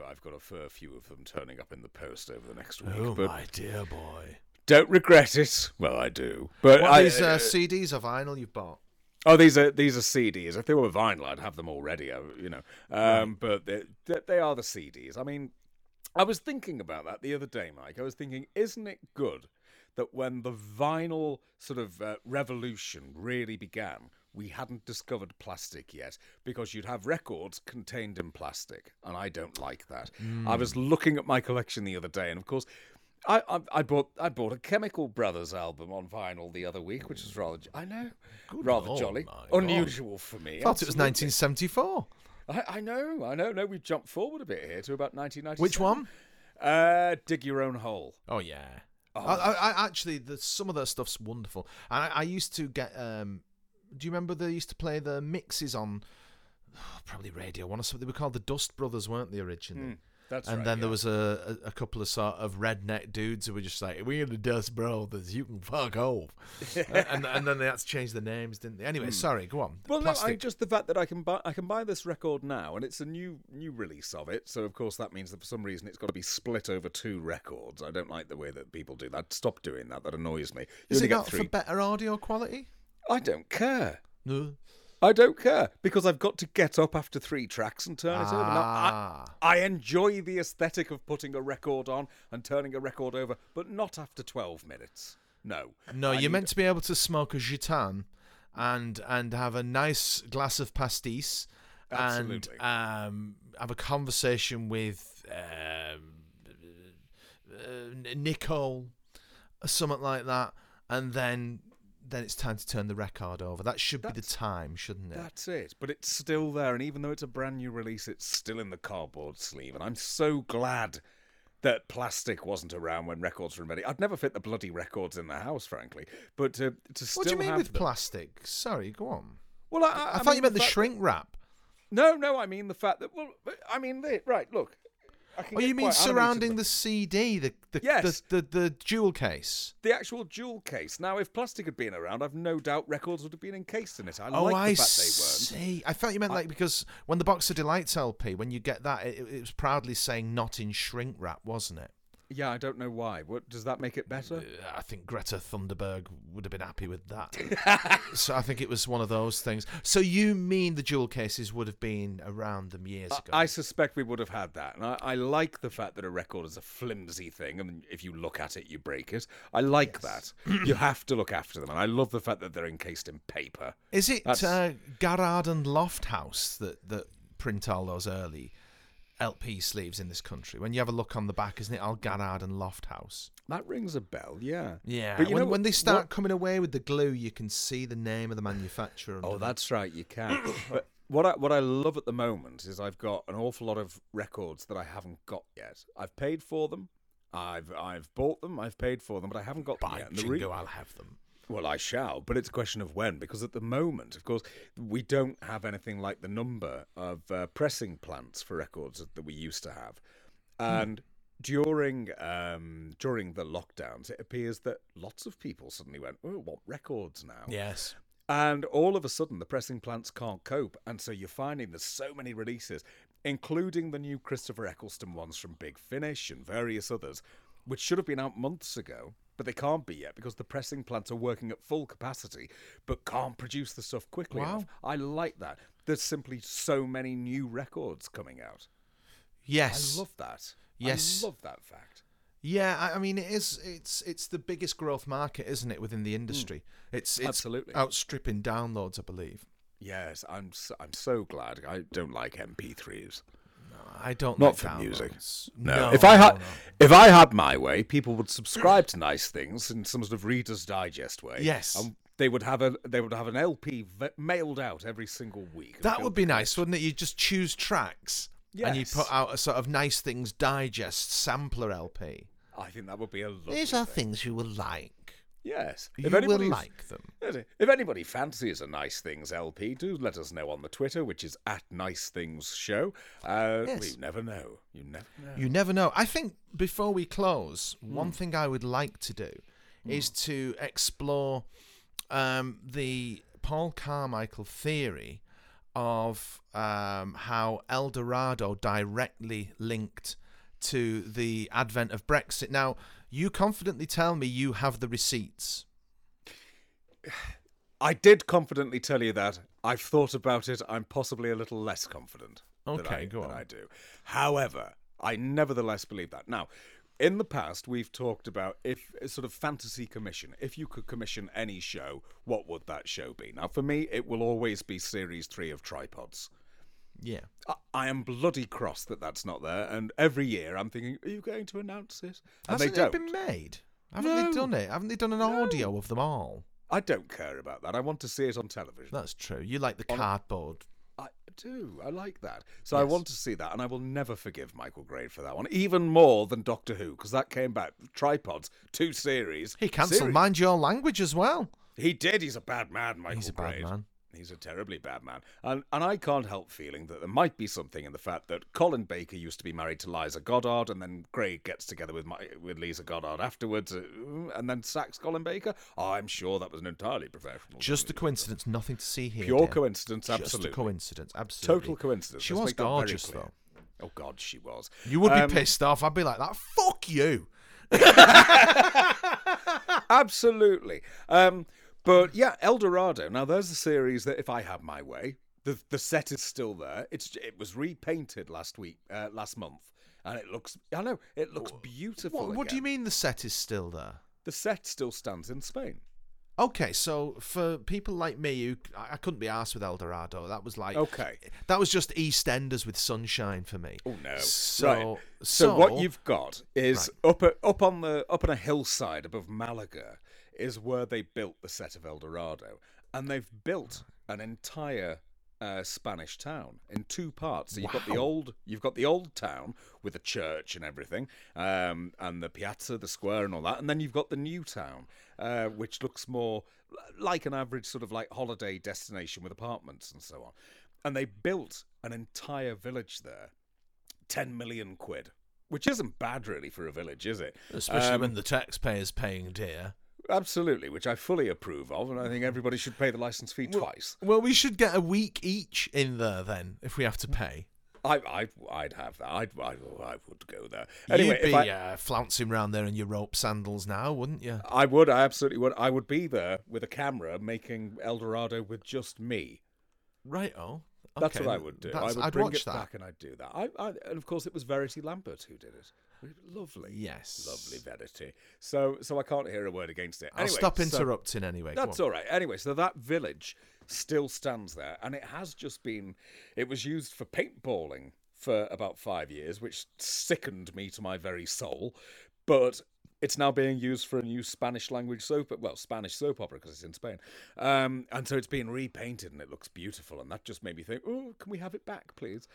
I've got a few of them turning up in the post over the next week. Oh, but my dear boy! Don't regret it. Well, I do. But what are these CDs or vinyl you've bought? Oh, these are CDs. If they were vinyl, I'd have them already. But they are the CDs. I mean, I was thinking about that the other day, Mike. I was thinking, isn't it good that when the vinyl sort of revolution really began, we hadn't discovered plastic yet, because you'd have records contained in plastic, and I don't like that. I was looking at my collection the other day, and of course, I bought a Chemical Brothers album on vinyl the other week, which was rather jolly, unusual for me. I thought it was 1974. I know. No, we've jumped forward a bit here to about 1997. Which one? Dig Your Own Hole. Oh yeah. I actually, some of that stuff's wonderful. I used to get. Do you remember they used to play the mixes on probably Radio 1 or something? They were called the Dust Brothers, weren't they, originally? There was a couple of sort of redneck dudes who were just like, we're the Dust Brothers, you can fuck off. and then they had to change the names, didn't they? Anyway, sorry, go on. Well, plastic. No, just the fact that I can buy this record now, and it's a new release of it, so of course that means that for some reason it's got to be split over two records. I don't like the way that people do that. Stop doing that. That annoys me. Is it not for better audio quality? I don't care. No. I don't care, because I've got to get up after three tracks and turn it over. Now, I enjoy the aesthetic of putting a record on and turning a record over, but not after 12 minutes. No. No, you're meant to be able to smoke a gitane and have a nice glass of pastis. Absolutely. And have a conversation with Nicole or something like that, and then it's time to turn the record over. That should be the time, shouldn't it? That's it. But it's still there, and even though it's a brand new release, it's still in the cardboard sleeve, and I'm so glad that plastic wasn't around when records were made. I'd never fit the bloody records in the house, frankly. But to still have them... What do you mean with plastic? Sorry, go on. Well, I thought you meant the shrink wrap. No, I mean the fact that... Well, I mean, right, look. Oh, you mean surrounding the CD, the jewel case? The actual jewel case. Now, if plastic had been around, I've no doubt records would have been encased in it. I like the fact they weren't. See. I thought you meant because when the Box of Delights LP, when you get that, it was proudly saying not in shrink wrap, wasn't it? Yeah, I don't know why. What, does that make it better? I think Greta Thunberg would have been happy with that. So I think it was one of those things. So you mean the jewel cases would have been around them years ago? I suspect we would have had that. And I like the fact that a record is a flimsy thing. I mean, if you look at it, you break it. I like that. You have to look after them. And I love the fact that they're encased in paper. Is it Garrard and Lofthouse that print all those early LP sleeves in this country? When you have a look on the back, isn't it all Garrard and Lofthouse? That rings a bell, yeah. Yeah, but you know, when they start coming away with the glue, you can see the name of the manufacturer. Oh, that's right, you can. But what I love at the moment is I've got an awful lot of records that I haven't got yet. I've paid for them, I've bought them, I've paid for them, but I haven't got them yet. And I'll have them. Well, I shall, but it's a question of when, because at the moment, of course, we don't have anything like the number of pressing plants for records that we used to have. And during the lockdowns, it appears that lots of people suddenly went, oh, what records now? Yes. And all of a sudden, the pressing plants can't cope, and so you're finding there's so many releases, including the new Christopher Eccleston ones from Big Finish and various others, which should have been out months ago. But they can't be yet because the pressing plants are working at full capacity but can't produce the stuff quickly enough. I like that. There's simply so many new records coming out. Yes. I love that. Yes. I love that fact. Yeah, I mean, it's the biggest growth market, isn't it, within the industry? It's absolutely outstripping downloads, I believe. Yes, I'm so glad. I don't like MP3s. I don't. Not for music. No. If I had my way, people would subscribe to nice things in some sort of Reader's Digest way. Yes. And they would have an LP mailed out every single week. That would be nice, wouldn't it? You just choose tracks, and you put out a sort of nice things digest sampler LP. I think that would be a lovely. These are things you will like. Yes. If you will like them. If anybody fancies a Nice Things LP, do let us know on the Twitter, which is @NiceThingsShow. You never know. You never know. I think before we close, one thing I would like to do is to explore the Paul Carmichael theory of how El Dorado directly linked to the advent of Brexit. Now, you confidently tell me you have the receipts. I did confidently tell you that. I've thought about it. I'm possibly a little less confident than I do. However, I nevertheless believe that. Now, in the past, we've talked about sort of fantasy commission. If you could commission any show, what would that show be? Now, for me, it will always be Series 3 of Tripods. Yeah. I am bloody cross that that's not there, and every year I'm thinking, are you going to announce it? And hasn't it been made? Haven't they done it? Haven't they done an audio of them all? I don't care about that. I want to see it on television. That's true. You like the cardboard. I do. I like that. So yes. I want to see that, and I will never forgive Michael Grade for that one, even more than Doctor Who, because that came back. Tripods, 2 series. He cancelled Mind Your Language as well. He did. He's a bad man, Michael Grade. He's a bad man. He's a terribly bad man. And I can't help feeling that there might be something in the fact that Colin Baker used to be married to Liza Goddard, and then Grade gets together with Liza Goddard afterwards, and then sacks Colin Baker. I'm sure that was an entirely professional. Just a coincidence. Nothing to see here. Pure coincidence, absolutely. Just a coincidence, absolutely. Total coincidence. She was gorgeous, though. Oh, God, she was. You would be pissed off. I'd be like, that. Fuck you. Absolutely. But, yeah, El Dorado. Now, there's a series that, if I had my way, the set is still there. It was repainted last month, and it looks beautiful. What do you mean the set is still there? The set still stands in Spain. Okay, so for people like me, who I couldn't be arsed with El Dorado. That was like, okay, that was just EastEnders with sunshine for me. Oh no! So what you've got is up on a hillside above Malaga is where they built the set of El Dorado, and they've built an entire Spanish town in two parts. So you've got the old town with the church and everything, and the piazza, the square, and all that, and then you've got the new town, which looks more like an average sort of like holiday destination with apartments and so on. And they built an entire village there, 10 million quid, which isn't bad really for a village, is it? Especially when the taxpayer's paying dear. Absolutely, which I fully approve of, and I think everybody should pay the licence fee twice. Well, we should get a week each in there, then, if we have to pay. I'd have that. I would go there. Anyway, you'd be flouncing around there in your rope sandals now, wouldn't you? I would, I absolutely would. I would be there with a camera making El Dorado with just me. Right-o. Okay. That's what I would do. I'd bring it back and I'd do that. And, of course, it was Verity Lambert who did it. Lovely. Yes. Lovely Verity. So I can't hear a word against it. Anyway, I'll stop interrupting anyway. That's all right. Anyway, so that village still stands there, and it has just been... It was used for paintballing for about 5 years, which sickened me to my very soul, but it's now being used for a new Spanish-language Spanish soap opera, because it's in Spain. And so it's been repainted, and it looks beautiful, and that just made me think, oh, can we have it back, please?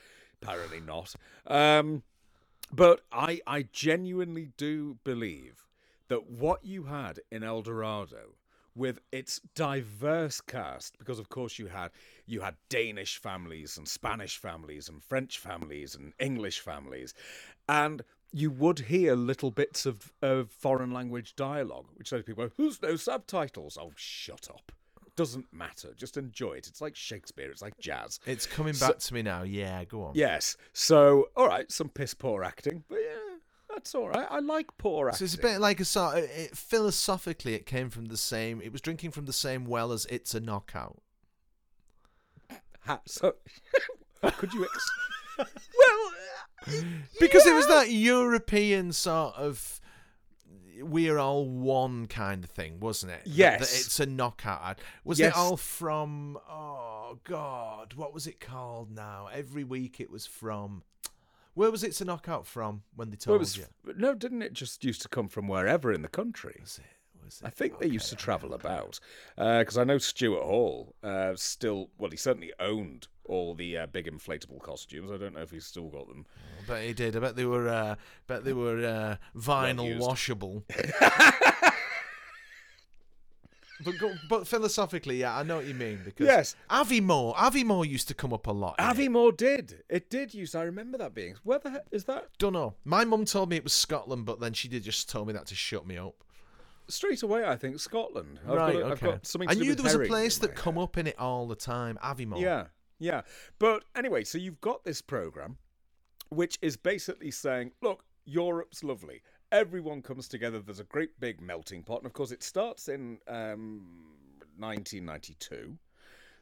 Apparently not. But I genuinely do believe that what you had in El Dorado, with its diverse cast, because of course you had Danish families and Spanish families and French families and English families, and you would hear little bits of foreign language dialogue, which those people go, "Who's no subtitles?" Oh, shut up. Doesn't matter. Just enjoy it. It's like Shakespeare. It's like jazz. It's coming back to me now. Yeah, go on. Yes. So, all right, some piss-poor acting. But yeah, that's all right. I like poor acting. So it's a bit like philosophically, it came from the same... It was drinking from the same well as It's a Knockout. Could you... Well... Because it was that European sort of... we're all one kind of thing, wasn't it? Yes. That It's a Knockout ad. Was it all from... Oh, God. What was it called now? Every week it was from... Where was It's a Knockout from when they told you? No, didn't it just used to come from wherever in the country? Was it? I think they used to travel about. Because I know Stuart Hall still... Well, he certainly owned all the big inflatable costumes. I don't know if he's still got them. Oh, I bet he did. I bet they were. Vinyl washable. But philosophically, yeah, I know what you mean. Because yes, Aviemore used to come up a lot. Aviemore did. It did use. I remember that being. Where the heck is that? Don't know. My mum told me it was Scotland, but then she did just told me that to shut me up. Straight away, I think Scotland. I've got something. I knew there was a place that come up in it all the time. Aviemore. Yeah. But anyway, so you've got this programme, which is basically saying, look, Europe's lovely. Everyone comes together. There's a great big melting pot. And, of course, it starts in 1992.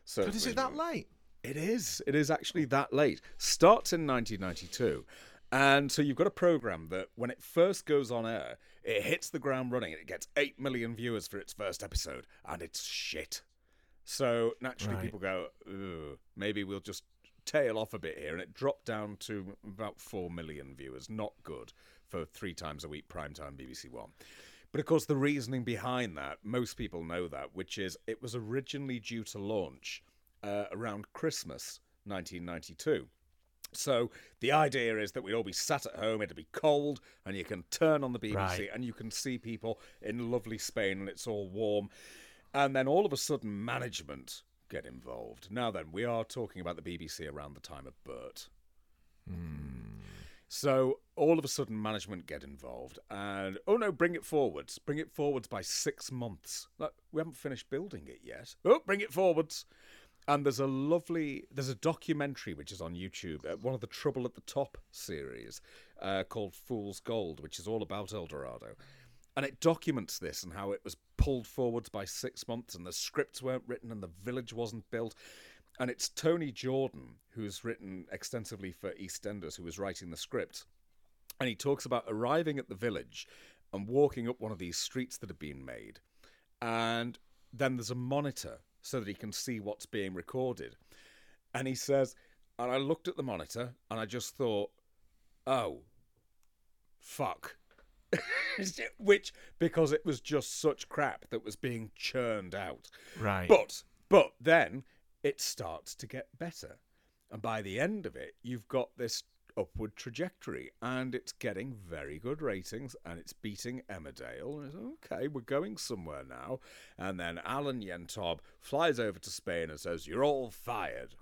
So but is it that late? It is. It is actually that late. Starts in 1992. And so you've got a programme that, when it first goes on air, it hits the ground running and it gets 8 million viewers for its first episode. And it's shit. So naturally people go, "Ooh, maybe we'll just tail off a bit here." And it dropped down to about 4 million viewers. Not good for 3 times a week primetime BBC One. But of course the reasoning behind that, most people know that, which is it was originally due to launch around Christmas 1992. So the idea is that we'd all be sat at home, it'd be cold, and you can turn on the BBC and you can see people in lovely Spain and it's all warm. And then all of a sudden, management get involved. Now then, we are talking about the BBC around the time of Bert. Mm. So all of a sudden, management get involved. And, oh no, bring it forwards. Bring it forwards by 6 months. Look, we haven't finished building it yet. Oh, bring it forwards. And there's a documentary which is on YouTube, one of the Trouble at the Top series called Fool's Gold, which is all about El Dorado. And it documents this and how it was pulled forwards by 6 months and the scripts weren't written and the village wasn't built. And it's Tony Jordan, who's written extensively for EastEnders, who was writing the script. And he talks about arriving at the village and walking up one of these streets that have been made, and then there's a monitor so that he can see what's being recorded. And he says, and I looked at the monitor and I just thought, oh, fuck. Which, because it was just such crap that was being churned out. Right. But then it starts to get better. And by the end of it, you've got this upward trajectory, and it's getting very good ratings, and it's beating Emmerdale. And it's, okay, we're going somewhere now. And then Alan Yentob flies over to Spain and says, "You're all fired."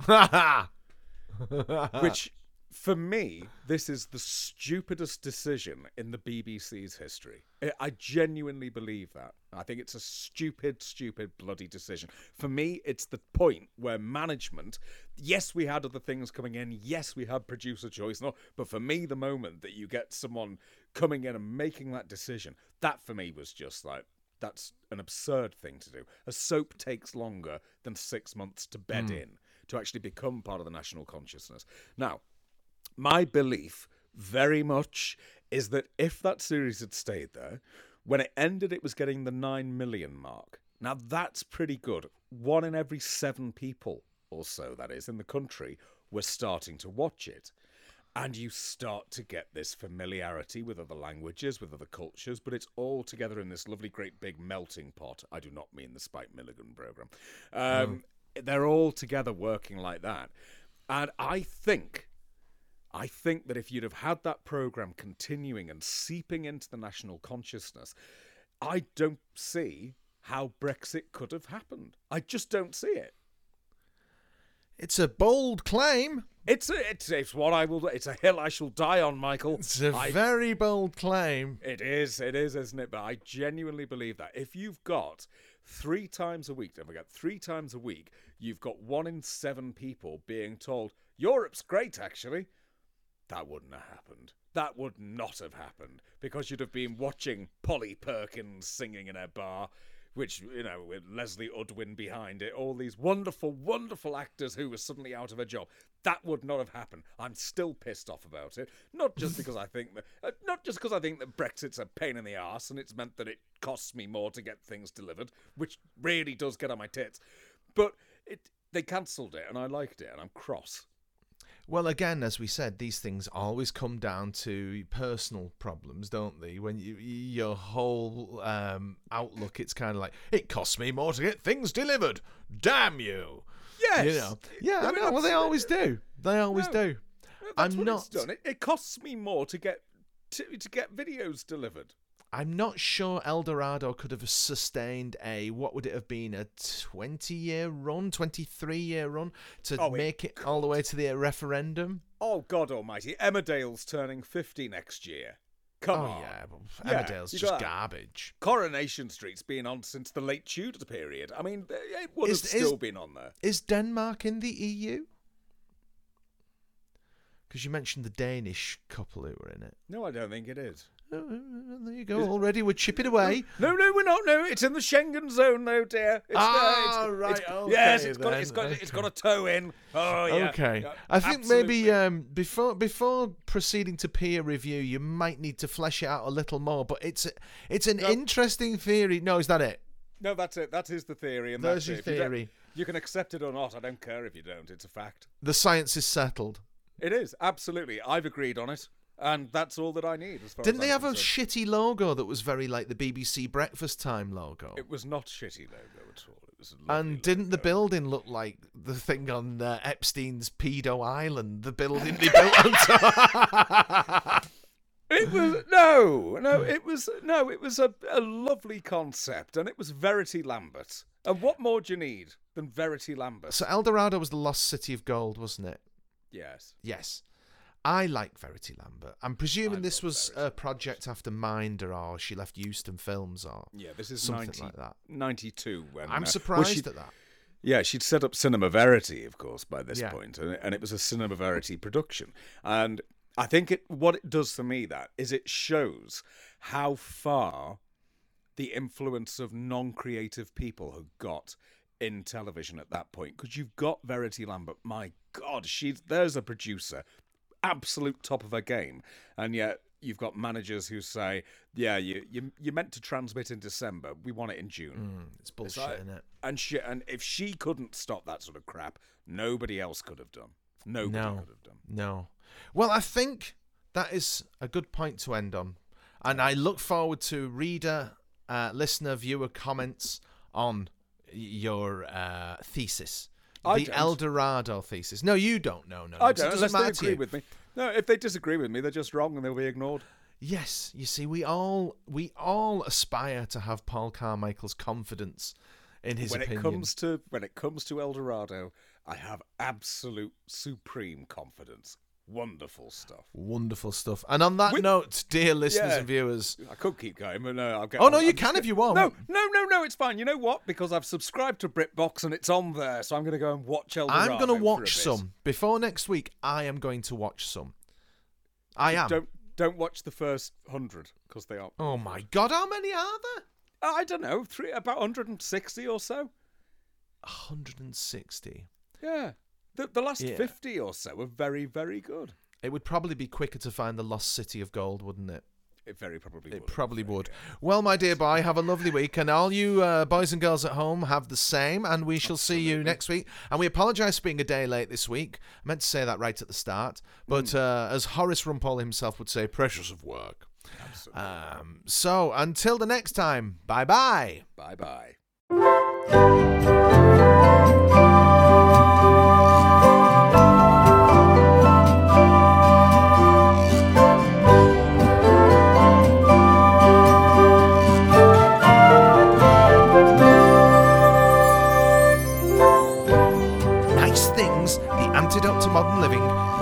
Which, for me, this is the stupidest decision in the BBC's history. I genuinely believe that. I think it's a stupid, stupid, bloody decision. For me, it's the point where management, yes, we had other things coming in, yes, we had producer choice, and all, but for me, the moment that you get someone coming in and making that decision, that for me was just like, that's an absurd thing to do. A soap takes longer than 6 months to bed in, to actually become part of the national consciousness. Now, my belief, very much, is that if that series had stayed there, when it ended, it was getting the 9 million mark. Now, that's pretty good. 1 in every 7 people, or so that is, in the country, were starting to watch it. And you start to get this familiarity with other languages, with other cultures, but it's all together in this lovely, great, big melting pot. I do not mean the Spike Milligan programme. They're all together working like that. And I think that if you'd have had that programme continuing and seeping into the national consciousness, I don't see how Brexit could have happened. I just don't see it. It's a bold claim. It's what I will. It's a hill I shall die on, Michael. It's a very bold claim. It is, isn't it? But I genuinely believe that if you've got 3 times a week, don't forget, 3 times a week, you've got 1 in 7 people being told Europe's great, actually. That wouldn't have happened. That would not have happened, because you'd have been watching Polly Perkins singing in her bar, which, you know, with Leslie Odwin behind it, all these wonderful, wonderful actors who were suddenly out of a job. That would not have happened. I'm still pissed off about it. Not just because I think that Brexit's a pain in the arse and it's meant that it costs me more to get things delivered, which really does get on my tits. But they cancelled it, and I liked it, and I'm cross. Well, again, as we said, these things always come down to personal problems, don't they? When your whole outlook, it's kind of like, it costs me more to get things delivered. Damn you. Yes. You know? Yeah, I mean, well, they always do. They always do. That's what it's done. It costs me more to get to get videos delivered. I'm not sure El Dorado could have sustained what would it have been, a 20-year run, 23-year run to make it all the way to the referendum? Oh, God almighty. Emmerdale's turning 50 next year. Come on. Yeah, well, Emmerdale's just garbage. Coronation Street's been on since the late Tudor period. I mean, it would have still been on there. Is Denmark in the EU? Because you mentioned the Danish couple who were in it. No, I don't think it is. There you go. Already we're chipping away. No, we're not. No, it's in the Schengen zone, though, dear. Right. Okay, yes, it's got a toe in. Oh, yeah. Okay. I think maybe before proceeding to peer review, you might need to flesh it out a little more. But it's an interesting theory. No, is that it? No, that's it. That is the theory. And that's your theory. You can accept it or not. I don't care if you don't. It's a fact. The science is settled. It is, absolutely. I've agreed on it. And that's all that I need. Didn't they have a shitty logo that was very like the BBC Breakfast Time logo? It was not shitty logo at all. It was a and didn't logo. The building look like the thing on Epstein's pedo island? The building they built on top. It was a lovely concept, and it was Verity Lambert. And what more do you need than Verity Lambert? So El Dorado was the lost city of gold, wasn't it? Yes. I like Verity Lambert. I'm presuming this was a project after Minder, or she left Euston Films, or this is something like that. 92. When, I'm surprised at that. Yeah, she'd set up Cinema Verity, of course, by this point, and it was a Cinema Verity production. And I think what it does for me it shows how far the influence of non-creative people had got in television at that point. Because you've got Verity Lambert. My God, there's a producer. Absolute top of her game, and yet you've got managers who say, yeah, you're meant to transmit in December. We want it in June. It's bullshit, isn't it? And if she couldn't stop that sort of crap, nobody else could have done. Nobody could have done. Well, I think that is a good point to end on. And I look forward to reader, listener, viewer comments on your thesis. The El Dorado thesis. No, you don't. No. I don't, unless they agree with me. No, if they disagree with me, they're just wrong and they'll be ignored. Yes, you see, we all aspire to have Paul Carmichael's confidence in his opinion. When it comes to El Dorado, I have absolute supreme confidence. Wonderful stuff. And on that note, dear listeners and viewers, I could keep going, but no, I'll get. Oh no, you can if you want. No, it's fine. You know what? Because I've subscribed to BritBox and it's on there, so I'm going to go and watch El Dorado. I'm going to watch some before next week. I am going to watch some. I am. Don't watch the first 100 because they are. Oh my God, how many are there? I don't know, about 160 or so. 160. Yeah. The last 50 or so are very, very good. It would probably be quicker to find the lost city of gold, wouldn't it? It very probably would. It probably would. Yeah. Well, my dear boy, have a lovely week. And all you boys and girls at home, have the same. And we shall see you next week. And we apologise for being a day late this week. I meant to say that right at the start. But as Horace Rumpole himself would say, pressures of work. Absolutely. So until the next time, bye-bye. Bye-bye. Modern Living